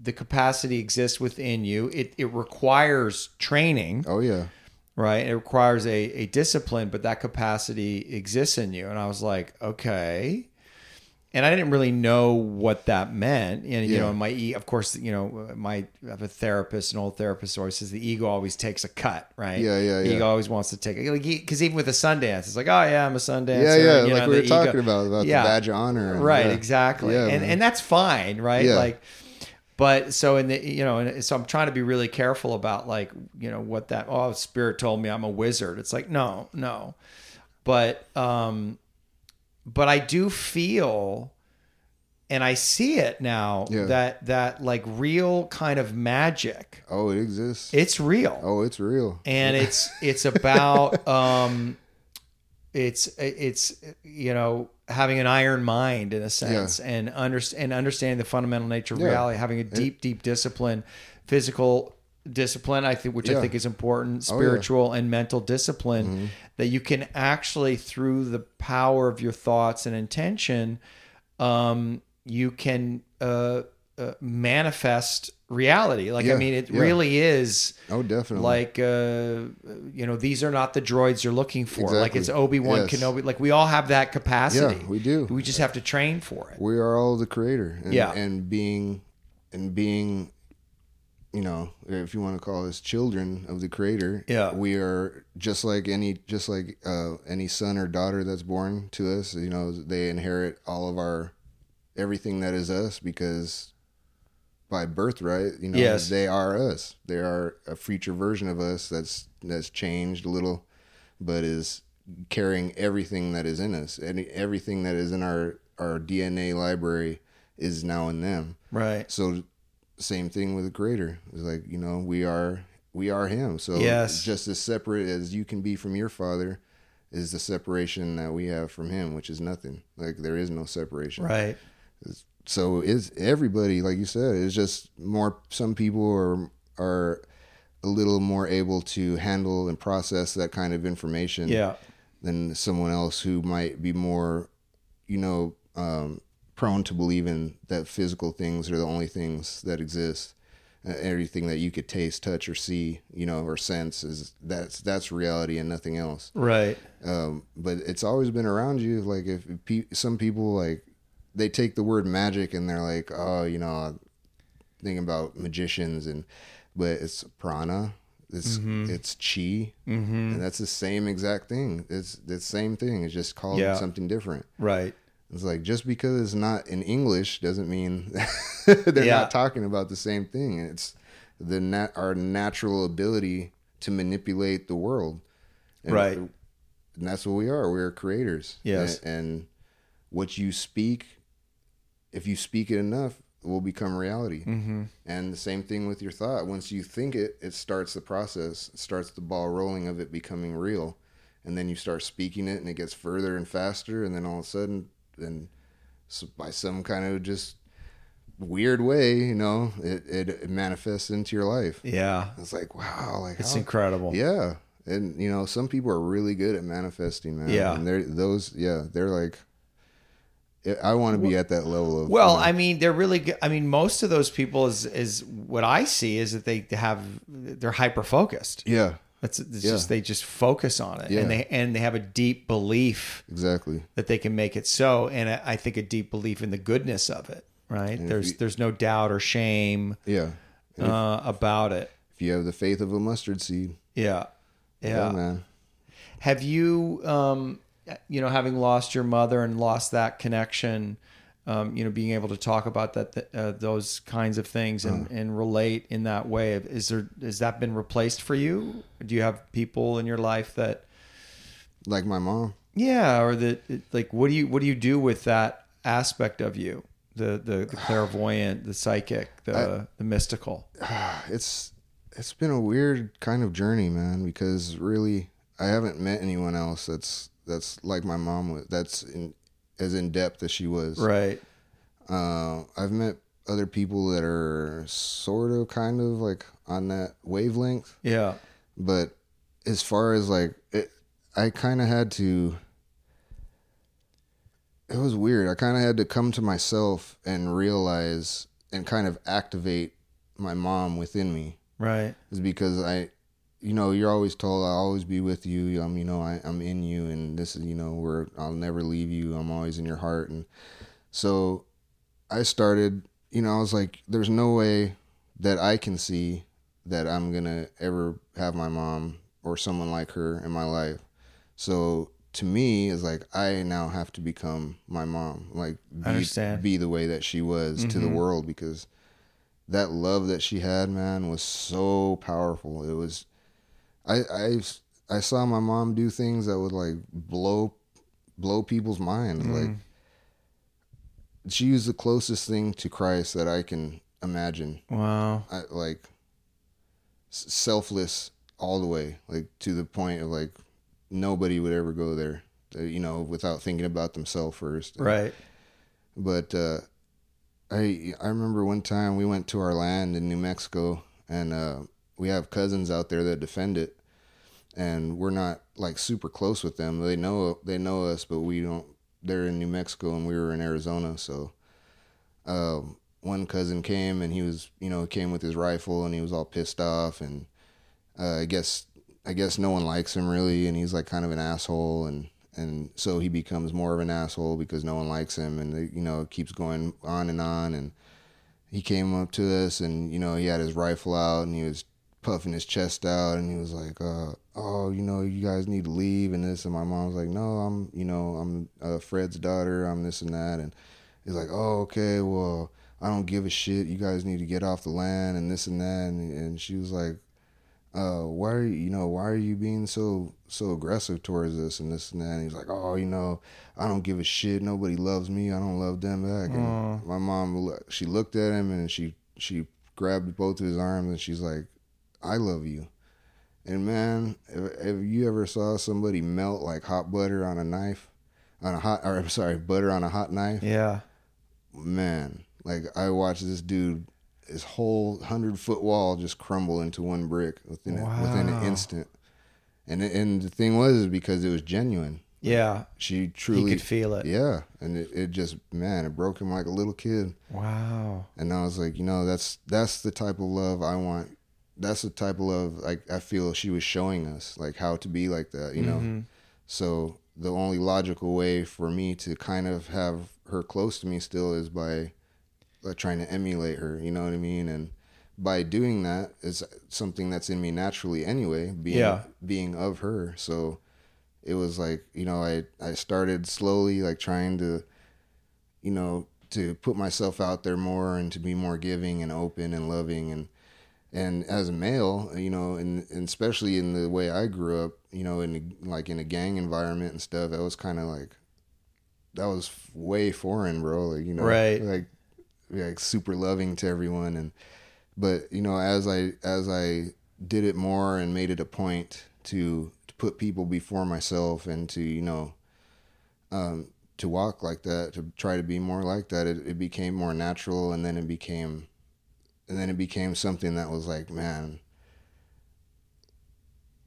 the capacity exists within you. It requires training. Oh yeah. Right. It requires a discipline, but that capacity exists in you. And I was like, okay. And I didn't really know what that meant. And, you know, of course, you know, I have a therapist, an old therapist always says the ego always takes a cut, right? Yeah. Ego always wants to take it. Like, because even with a Sundance, it's like, oh, yeah, I'm a Sundancer. Yeah. Like we were talking about the badge of honor. Right, exactly. Yeah, and that's fine, right? Yeah. Like, but so in the, you know, and so I'm trying to be really careful about like, you know, what that, oh, spirit told me I'm a wizard. It's like, no. But I do feel, and I see it now, that like real kind of magic. Oh, it exists. It's real. Oh, it's real. And it's about, it's, you know, having an iron mind in a sense and understanding the fundamental nature of reality, having a deep discipline, physical discipline, I think, which I think is important, spiritual and mental discipline, that you can actually, through the power of your thoughts and intention, you can manifest reality. Like, I mean, it really is. Oh, definitely. Like, you know, these are not the droids you're looking for. Exactly. Like, it's Obi-Wan Kenobi. Like, we all have that capacity. Yeah, we do. We just have to train for it. We are all the creator. And, and being, you know, if you want to call us children of the creator, we are just like any son or daughter that's born to us, you know, they inherit all of everything that is us, because by birthright, you know, they are us. They are a future version of us that's changed a little, but is carrying everything that is in us. And everything that is in our DNA library is now in them. Right. So same thing with the creator. It's like, you know, we are him. So just as separate as you can be from your father is the separation that we have from him, which is nothing. Like, there is no separation. Right. So it's everybody, like you said, it's just more, some people are a little more able to handle and process that kind of information than someone else who might be more, you know, prone to believe in that physical things are the only things that exist. Everything that you could taste, touch, or see, you know, or sense is that's reality and nothing else. Right. But it's always been around you. Like, if some people, like, they take the word magic and they're like, oh, you know, thinking about magicians, but it's prana. It's chi, and that's the same exact thing. It's the same thing. It's just called something different. Right. It's like, just because it's not in English doesn't mean they're not talking about the same thing. It's our natural ability to manipulate the world. And, right. And that's what we are. We're creators. Yes. And what you speak, if you speak it enough, it will become reality. Mm-hmm. And the same thing with your thought. Once you think it, it starts the process. It starts the ball rolling of it becoming real. And then you start speaking it and it gets further and faster. And then all of a sudden... And so by some kind of just weird way, you know, it manifests into your life. Yeah. It's like, wow. Like, it's incredible. Yeah. And, you know, some people are really good at manifesting, man. Yeah. And they're like, I want to be at that level of. Well, you know, I mean, they're really good. I mean, most of those people is what I see is that they're hyper-focused. Yeah. It's just, they just focus on it, and they have a deep belief that they can make it so, and I think a deep belief in the goodness of it. Right? And there's no doubt or shame about it. If you have the faith of a mustard seed, yeah, man. Have you, you know, having lost your mother and lost that connection, you know, being able to talk about that, those kinds of things and relate in that way. Has that been replaced for you? Do you have people in your life that, like my mom? Yeah. Or that, like, what do you do with that aspect of you? The clairvoyant, the psychic, the mystical. It's been a weird kind of journey, man, because really I haven't met anyone else that's like my mom was, that's as in depth as she was. Right. I've met other people that are sort of kind of like on that wavelength. Yeah. But as far as like, it was weird. I kind of had to come to myself and realize and kind of activate my mom within me. Right. It's because you know, you're always told, I'll always be with you. You know, I'm in you, and this is, you know, I'll never leave you. I'm always in your heart. And So I started, you know, I was like, there's no way that I can see that I'm going to ever have my mom or someone like her in my life. So to me, it's like, I now have to become my mom, like be the way that she was to the world, because that love that she had, man, was so powerful. It was, I saw my mom do things that would like blow people's minds. Mm. Like she was the closest thing to Christ that I can imagine. Wow. Like selfless all the way, like to the point of like, nobody would ever go there, you know, without thinking about themselves first. Right. But I remember one time we went to our land in New Mexico, and we have cousins out there that defend it, and we're not like super close with them. They know us, but we don't. They're in New Mexico and we were in Arizona. So one cousin came, and he was, you know, came with his rifle, and he was all pissed off, and I guess no one likes him really, and he's like kind of an asshole, and so he becomes more of an asshole because no one likes him, and you know, it keeps going on, and he came up to us, and you know, he had his rifle out, and he was puffing his chest out, and he was like, oh, you know, you guys need to leave and this, and my mom was like, no, I'm, you know, I'm Fred's daughter, I'm this and that, and he's like, oh, okay, well, I don't give a shit, you guys need to get off the land and this and that, and she was like, why are you being so aggressive towards us and this and that? And he's like, oh, you know, I don't give a shit. Nobody loves me. I don't love them back. And my mom, she looked at him, and she grabbed both of his arms, and she's like, I love you. And man, if you ever saw somebody melt like hot butter on a knife, butter on a hot knife. Yeah, man. Like I watched this dude, his whole 100-foot wall just crumbled into one brick within an instant. And the thing was because it was genuine. Yeah. She truly... He could feel it. Yeah. And it just, man, it broke him like a little kid. Wow. And I was like, you know, that's the type of love I want. That's the type of love I feel she was showing us, like how to be like that, you know? So the only logical way for me to kind of have her close to me still is by... trying to emulate her, you know what I mean? And by doing that, it's something that's in me naturally anyway, being of her. So it was like, you know, I started slowly like trying to, you know, to put myself out there more and to be more giving and open and loving. And as a male, you know, and especially in the way I grew up, you know, in a gang environment and stuff, that was kind of like, that was way foreign, bro. Like, you know, right. Like super loving to everyone, but you know, as I did it more and made it a point to put people before myself and to, you know, to walk like that, to try to be more like that, it became more natural, and then it became something that was like, man,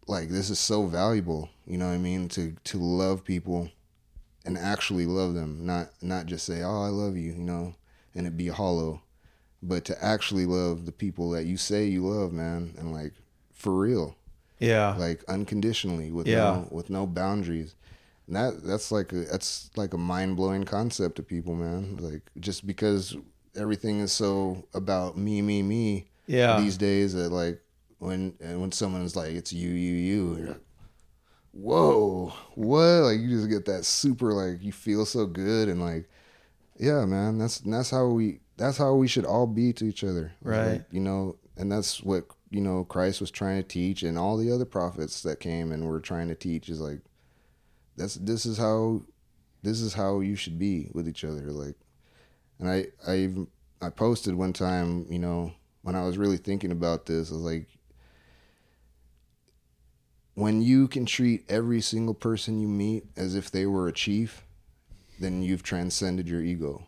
like this is so valuable, you know what I mean, to love people and actually love them, not just say, oh, I love you, you know, and it'd be hollow, but to actually love the people that you say you love, man, and like for real, yeah, like unconditionally with no boundaries, and that's like a mind blowing concept to people, man. Like just because everything is so about me, yeah, these days that like when someone's like it's you, you're like, whoa, what? Like you just get that super like you feel so good and like. Yeah, man, that's how we should all be to each other. Right. Like, you know, and that's what, you know, Christ was trying to teach and all the other prophets that came and were trying to teach is like, this is how you should be with each other. Like, and I posted one time, you know, when I was really thinking about this, I was like, when you can treat every single person you meet as if they were a chief, then you've transcended your ego,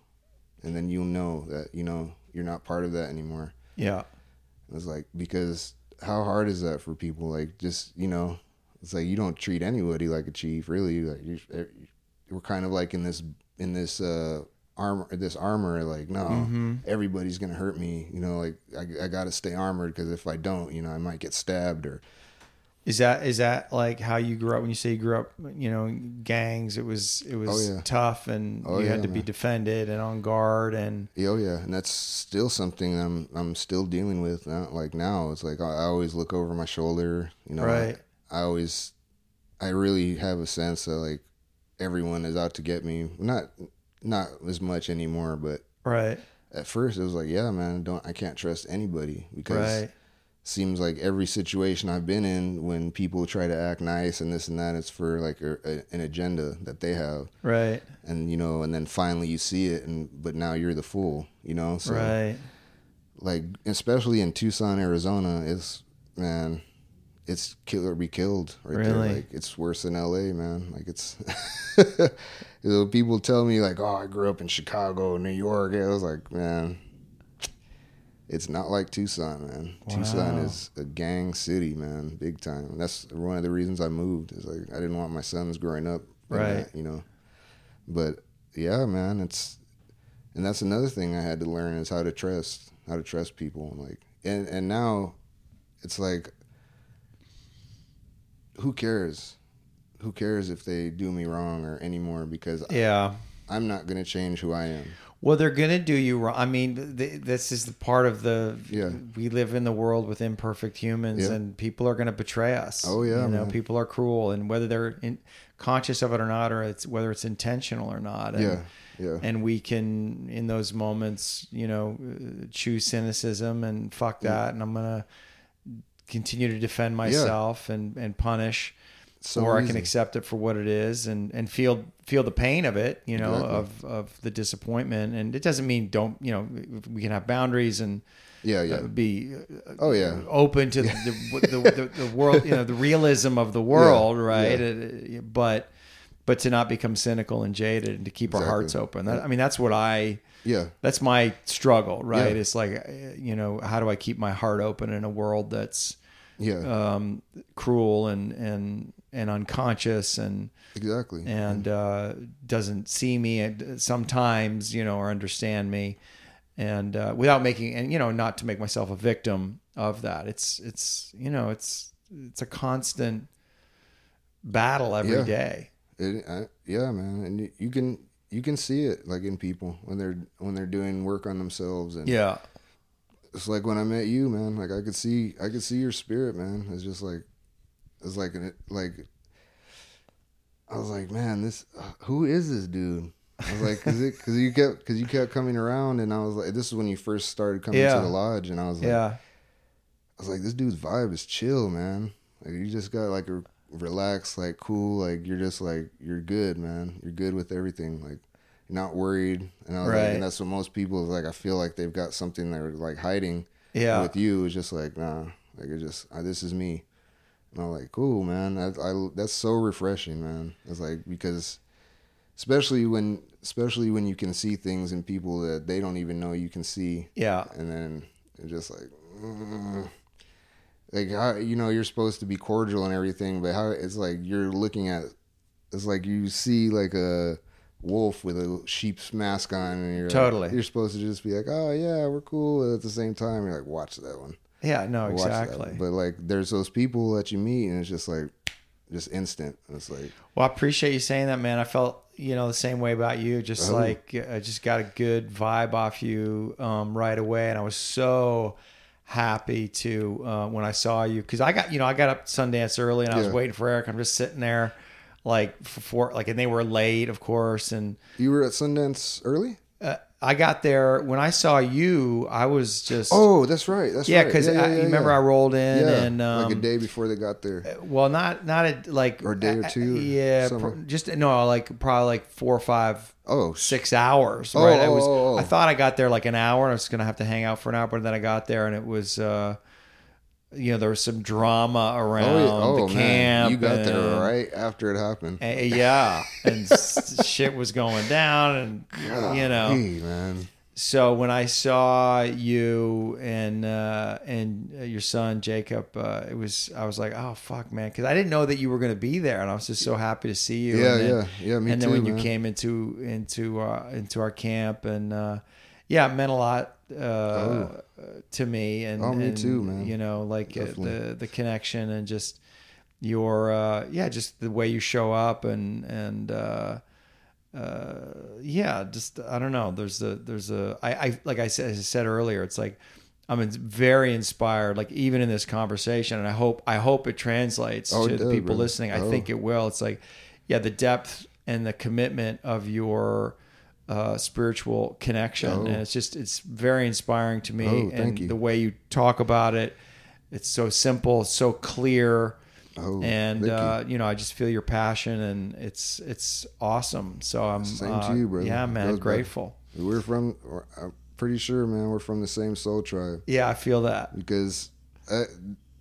and then you'll know that, you know, you're not part of that anymore. Yeah. It was like, because how hard is that for people? Like just, you know, it's like, you don't treat anybody like a chief really. Like we're kind of like in this armor, like, no, everybody's going to hurt me. You know, like I got to stay armored. Cause if I don't, you know, I might get stabbed or, Is that like how you grew up? When you say you grew up, you know, gangs, it was tough, and you had to be defended and on guard, and and that's still something I'm still dealing with now. Like now, it's like I always look over my shoulder, you know. Right. Like I really have a sense that like everyone is out to get me. Not as much anymore, but right at first it was like, yeah, man, I can't trust anybody because. Right. Seems like every situation I've been in, when people try to act nice and this and that, it's for like an agenda that they have, right? And you know, and then finally you see it, but now you're the fool, you know. So, right. Like especially in Tucson, Arizona, it's kill or be killed right really? There. Like it's worse than LA, man. Like it's you know, people tell me like, oh, I grew up in Chicago, New York. I was like, man. It's not like Tucson, man. Wow. Tucson is a gang city, man, big time. And that's one of the reasons I moved. Is like I didn't want my sons growing up, right? That, you know, but yeah, man, and that's another thing I had to learn is how to trust people. Like, and now, it's like, who cares? Who cares if they do me wrong or anymore? Because I'm not gonna change who I am. Well, they're going to do you wrong. I mean, this is the part of we live in the world with imperfect humans and people are going to betray us. Oh, yeah. You know, man. People are cruel, and whether they're conscious of it or not, or whether it's intentional or not. And, and we can, in those moments, you know, choose cynicism and fuck that. Yeah. And I'm going to continue to defend myself and punish. So or easy. I can accept it for what it is and feel the pain of it, you know, of the disappointment. And it doesn't mean don't, you know, we can have boundaries and be open to the world, you know, the realism of the world, right? Yeah. But to not become cynical and jaded and to keep our hearts open. That, I mean, that's what that's my struggle, right? Yeah. It's like, you know, how do I keep my heart open in a world that's cruel and unconscious and doesn't see me sometimes, you know, or understand me, and without making, and you know, not to make myself a victim of that. It's you know, it's a constant battle every day. Man, and you can see it like in people when they're doing work on themselves and It's like when I met you, man. Like I could see your spirit, man. It's just like, I was like, man, this. Who is this dude? I was like, because you kept coming around, and I was like, this is when you first started coming to the lodge, and I was like, I was like, this dude's vibe is chill, man. Like you just got like a relaxed, like cool, like you're just like you're good, man. You're good with everything, like. Not worried, and I was like, and that's what most people is like. I feel like they've got something they're like hiding. Yeah, with you, it's just like nah, like it's just this is me. And I'm like, cool, man. That's so refreshing, man. It's like because, especially when you can see things in people that they don't even know you can see. Yeah, and then it's just like. Like how, you know, you're supposed to be cordial and everything, but how it's like you're looking at, it's like you see like a wolf with a sheep's mask on, and you're totally like, you're supposed to just be like, oh yeah, we're cool, and at the same time you're like, watch that one. Yeah, no, watch exactly. But like there's those people that you meet and it's just like just instant. It's like, well, I appreciate you saying that, man. I felt, you know, the same way about you. Just like I just got a good vibe off you right away, and I was so happy to when I saw you, because I got up to Sundance early, and I was waiting for Eric. I'm just sitting there and they were late, of course. And you were at Sundance early? I got there when I saw you. I was just that's right. Because I remember I rolled in and like a day before they got there. Well, not a day or two. Probably like 4 or 5. 6 hours. Right. I thought I got there like an hour, and I was gonna have to hang out for an hour, but then I got there and it was. You know, there was some drama around the camp. Man. You got there right after it happened. And shit was going down, and you know. Hey, man. So when I saw you and your son Jacob, I was like, oh fuck, man, because I didn't know that you were going to be there, and I was just so happy to see you. Me and too. And then when you came into our camp, and it meant a lot. To me, and me too, man. You know, like the connection, and just your just the way you show up and I don't know. There's a I like I said earlier, it's like I'm very inspired, like even in this conversation, and I hope it translates to the people listening. I think it will. It's like, yeah, the depth and the commitment of your spiritual connection, and it's very inspiring to me. And the way you talk about it, it's so simple, so clear. I just feel your passion, and it's awesome. So I'm same to you, brother. Yeah, man, grateful. I'm pretty sure, man, we're from the same soul tribe. Yeah, I feel that because they say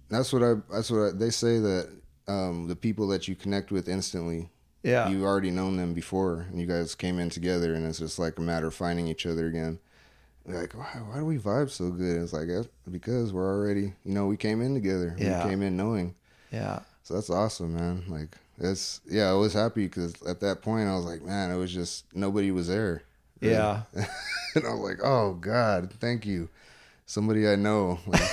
that the people that you connect with instantly. Yeah, you already known them before, and you guys came in together, and it's just like a matter of finding each other again. Like, why do we vibe so good? And it's like because we're already, we came in together. Yeah. We came in knowing. Yeah. So that's awesome, man. Like, that's, yeah, I was happy because at that point I was like, man, it was just, nobody was there. Really. Yeah. And I was like, oh God, thank you. Somebody I know. Like,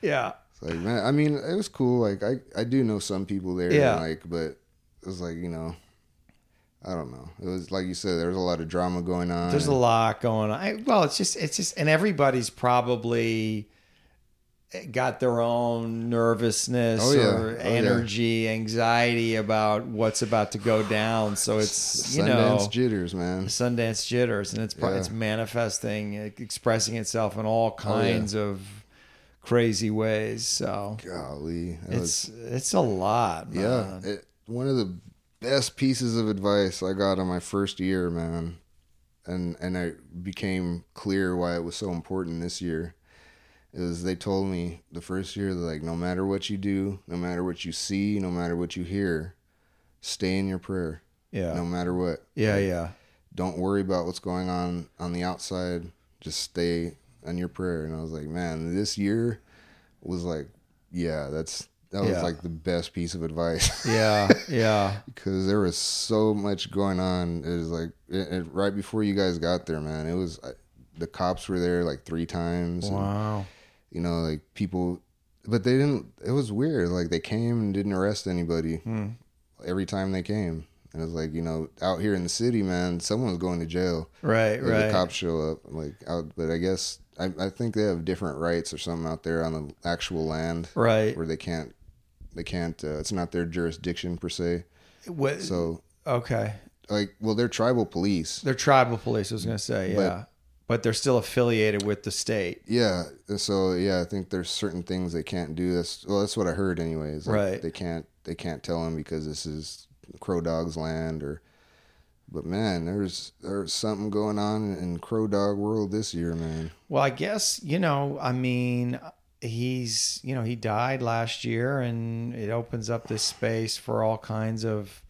yeah. It's like, man, I mean, it was cool. Like I do know some people there. Yeah. But it was like, I don't know. It was like you said, there was a lot of drama going on. There's a lot going on. It's just, and everybody's probably got their own nervousness or energy, anxiety about what's about to go down. So it's Sundance jitters, man. Sundance jitters, and it's manifesting, expressing itself in all kinds of crazy ways. So golly, it's a lot, man. Yeah, one of the best pieces of advice I got on my first year, man, and I became clear why it was so important this year. Is they told me the first year, they're like, no matter what you do, no matter what you see, no matter what you hear, stay in your prayer. Yeah. No matter what. Yeah, like, yeah. Don't worry about what's going on the outside. Just stay on your prayer. And I was like, man, this year was like, that was like the best piece of advice. Yeah, yeah. Because there was so much going on. It was like, right before you guys got there, man, it was... the cops were there like 3 times. Wow. And, like people, but they didn't, it was weird. Like they came and didn't arrest anybody every time they came. And it was like, out here in the city, man, someone's going to jail. Right, right. The cops show up. But I guess, I think they have different rights or something out there on the actual land. Right. Where they can't, it's not their jurisdiction per se. What? So. Okay. They're tribal police. They're tribal police, I was going to say, yeah. But they're still affiliated with the state. Yeah. So I think there's certain things they can't do. That's what I heard anyways. Like right. They can't tell them because this is Crow Dog's land but man, there's something going on in Crow Dog world this year, man. Well, I guess, he's, he died last year, and it opens up this space for all kinds of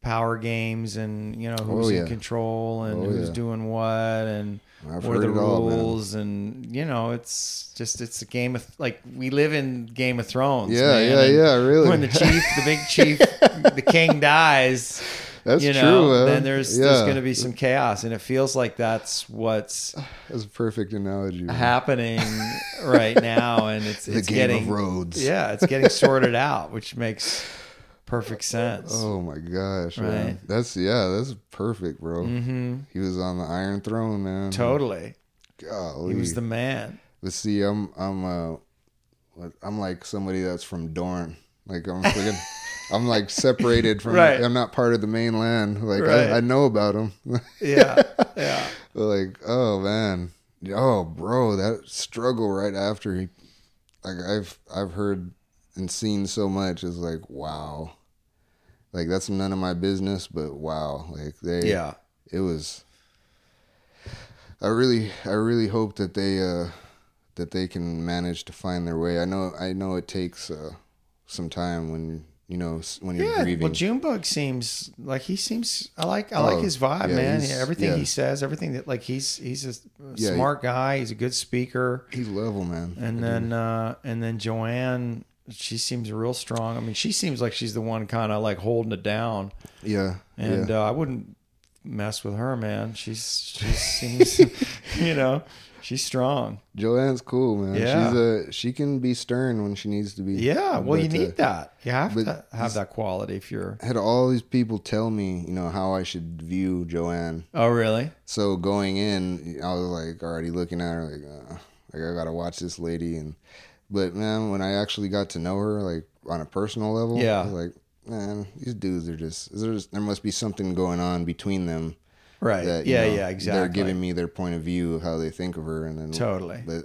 power games and, who's in control and who's doing what and what are the rules, and it's a game of, like, we live in Game of Thrones. Really. When the big chief, the king dies, that's true, man. Then there's going to be some chaos, and it feels like that's a perfect analogy. Happening right now, and it's the game of Rhodes. Yeah, it's getting sorted out, which makes perfect sense. Oh my gosh, right, man. That's perfect, bro. Mm-hmm. He was on the Iron Throne, man. Totally. Golly. He was the man. But see, I'm like somebody that's from Dorne. Like I'm like separated from. Right. I'm not part of the mainland. Like right. I know about him. Yeah, yeah. But like, oh man, oh bro, that struggle right after he. Like I've heard and seen so much is like, wow. Like that's none of my business, but wow. Like it was, I really hope that they can manage to find their way. I know it takes some time when you're grieving. Well, Junebug seems like I like his vibe, man. Everything he says, everything that, like, he's a smart guy. He's a good speaker. He's level, man. And then Joanne, she seems real strong. I mean, she seems like she's the one kind of like holding it down. Yeah. And I wouldn't mess with her, man. She seems, you know, she's strong. Joanne's cool, man. Yeah. She can be stern when she needs to be. Yeah, well, you need that. You have to have that quality if you're... I had all these people tell me, you know, how I should view Joanne. Oh, really? So going in, I was like already looking at her like I got to watch this lady. But man, when I actually got to know her, like on a personal level, yeah, I was like, man, these dudes are just, there must be something going on between them. Right. That, yeah, you know, yeah, exactly. They're giving me their point of view of how they think of her. And then totally. But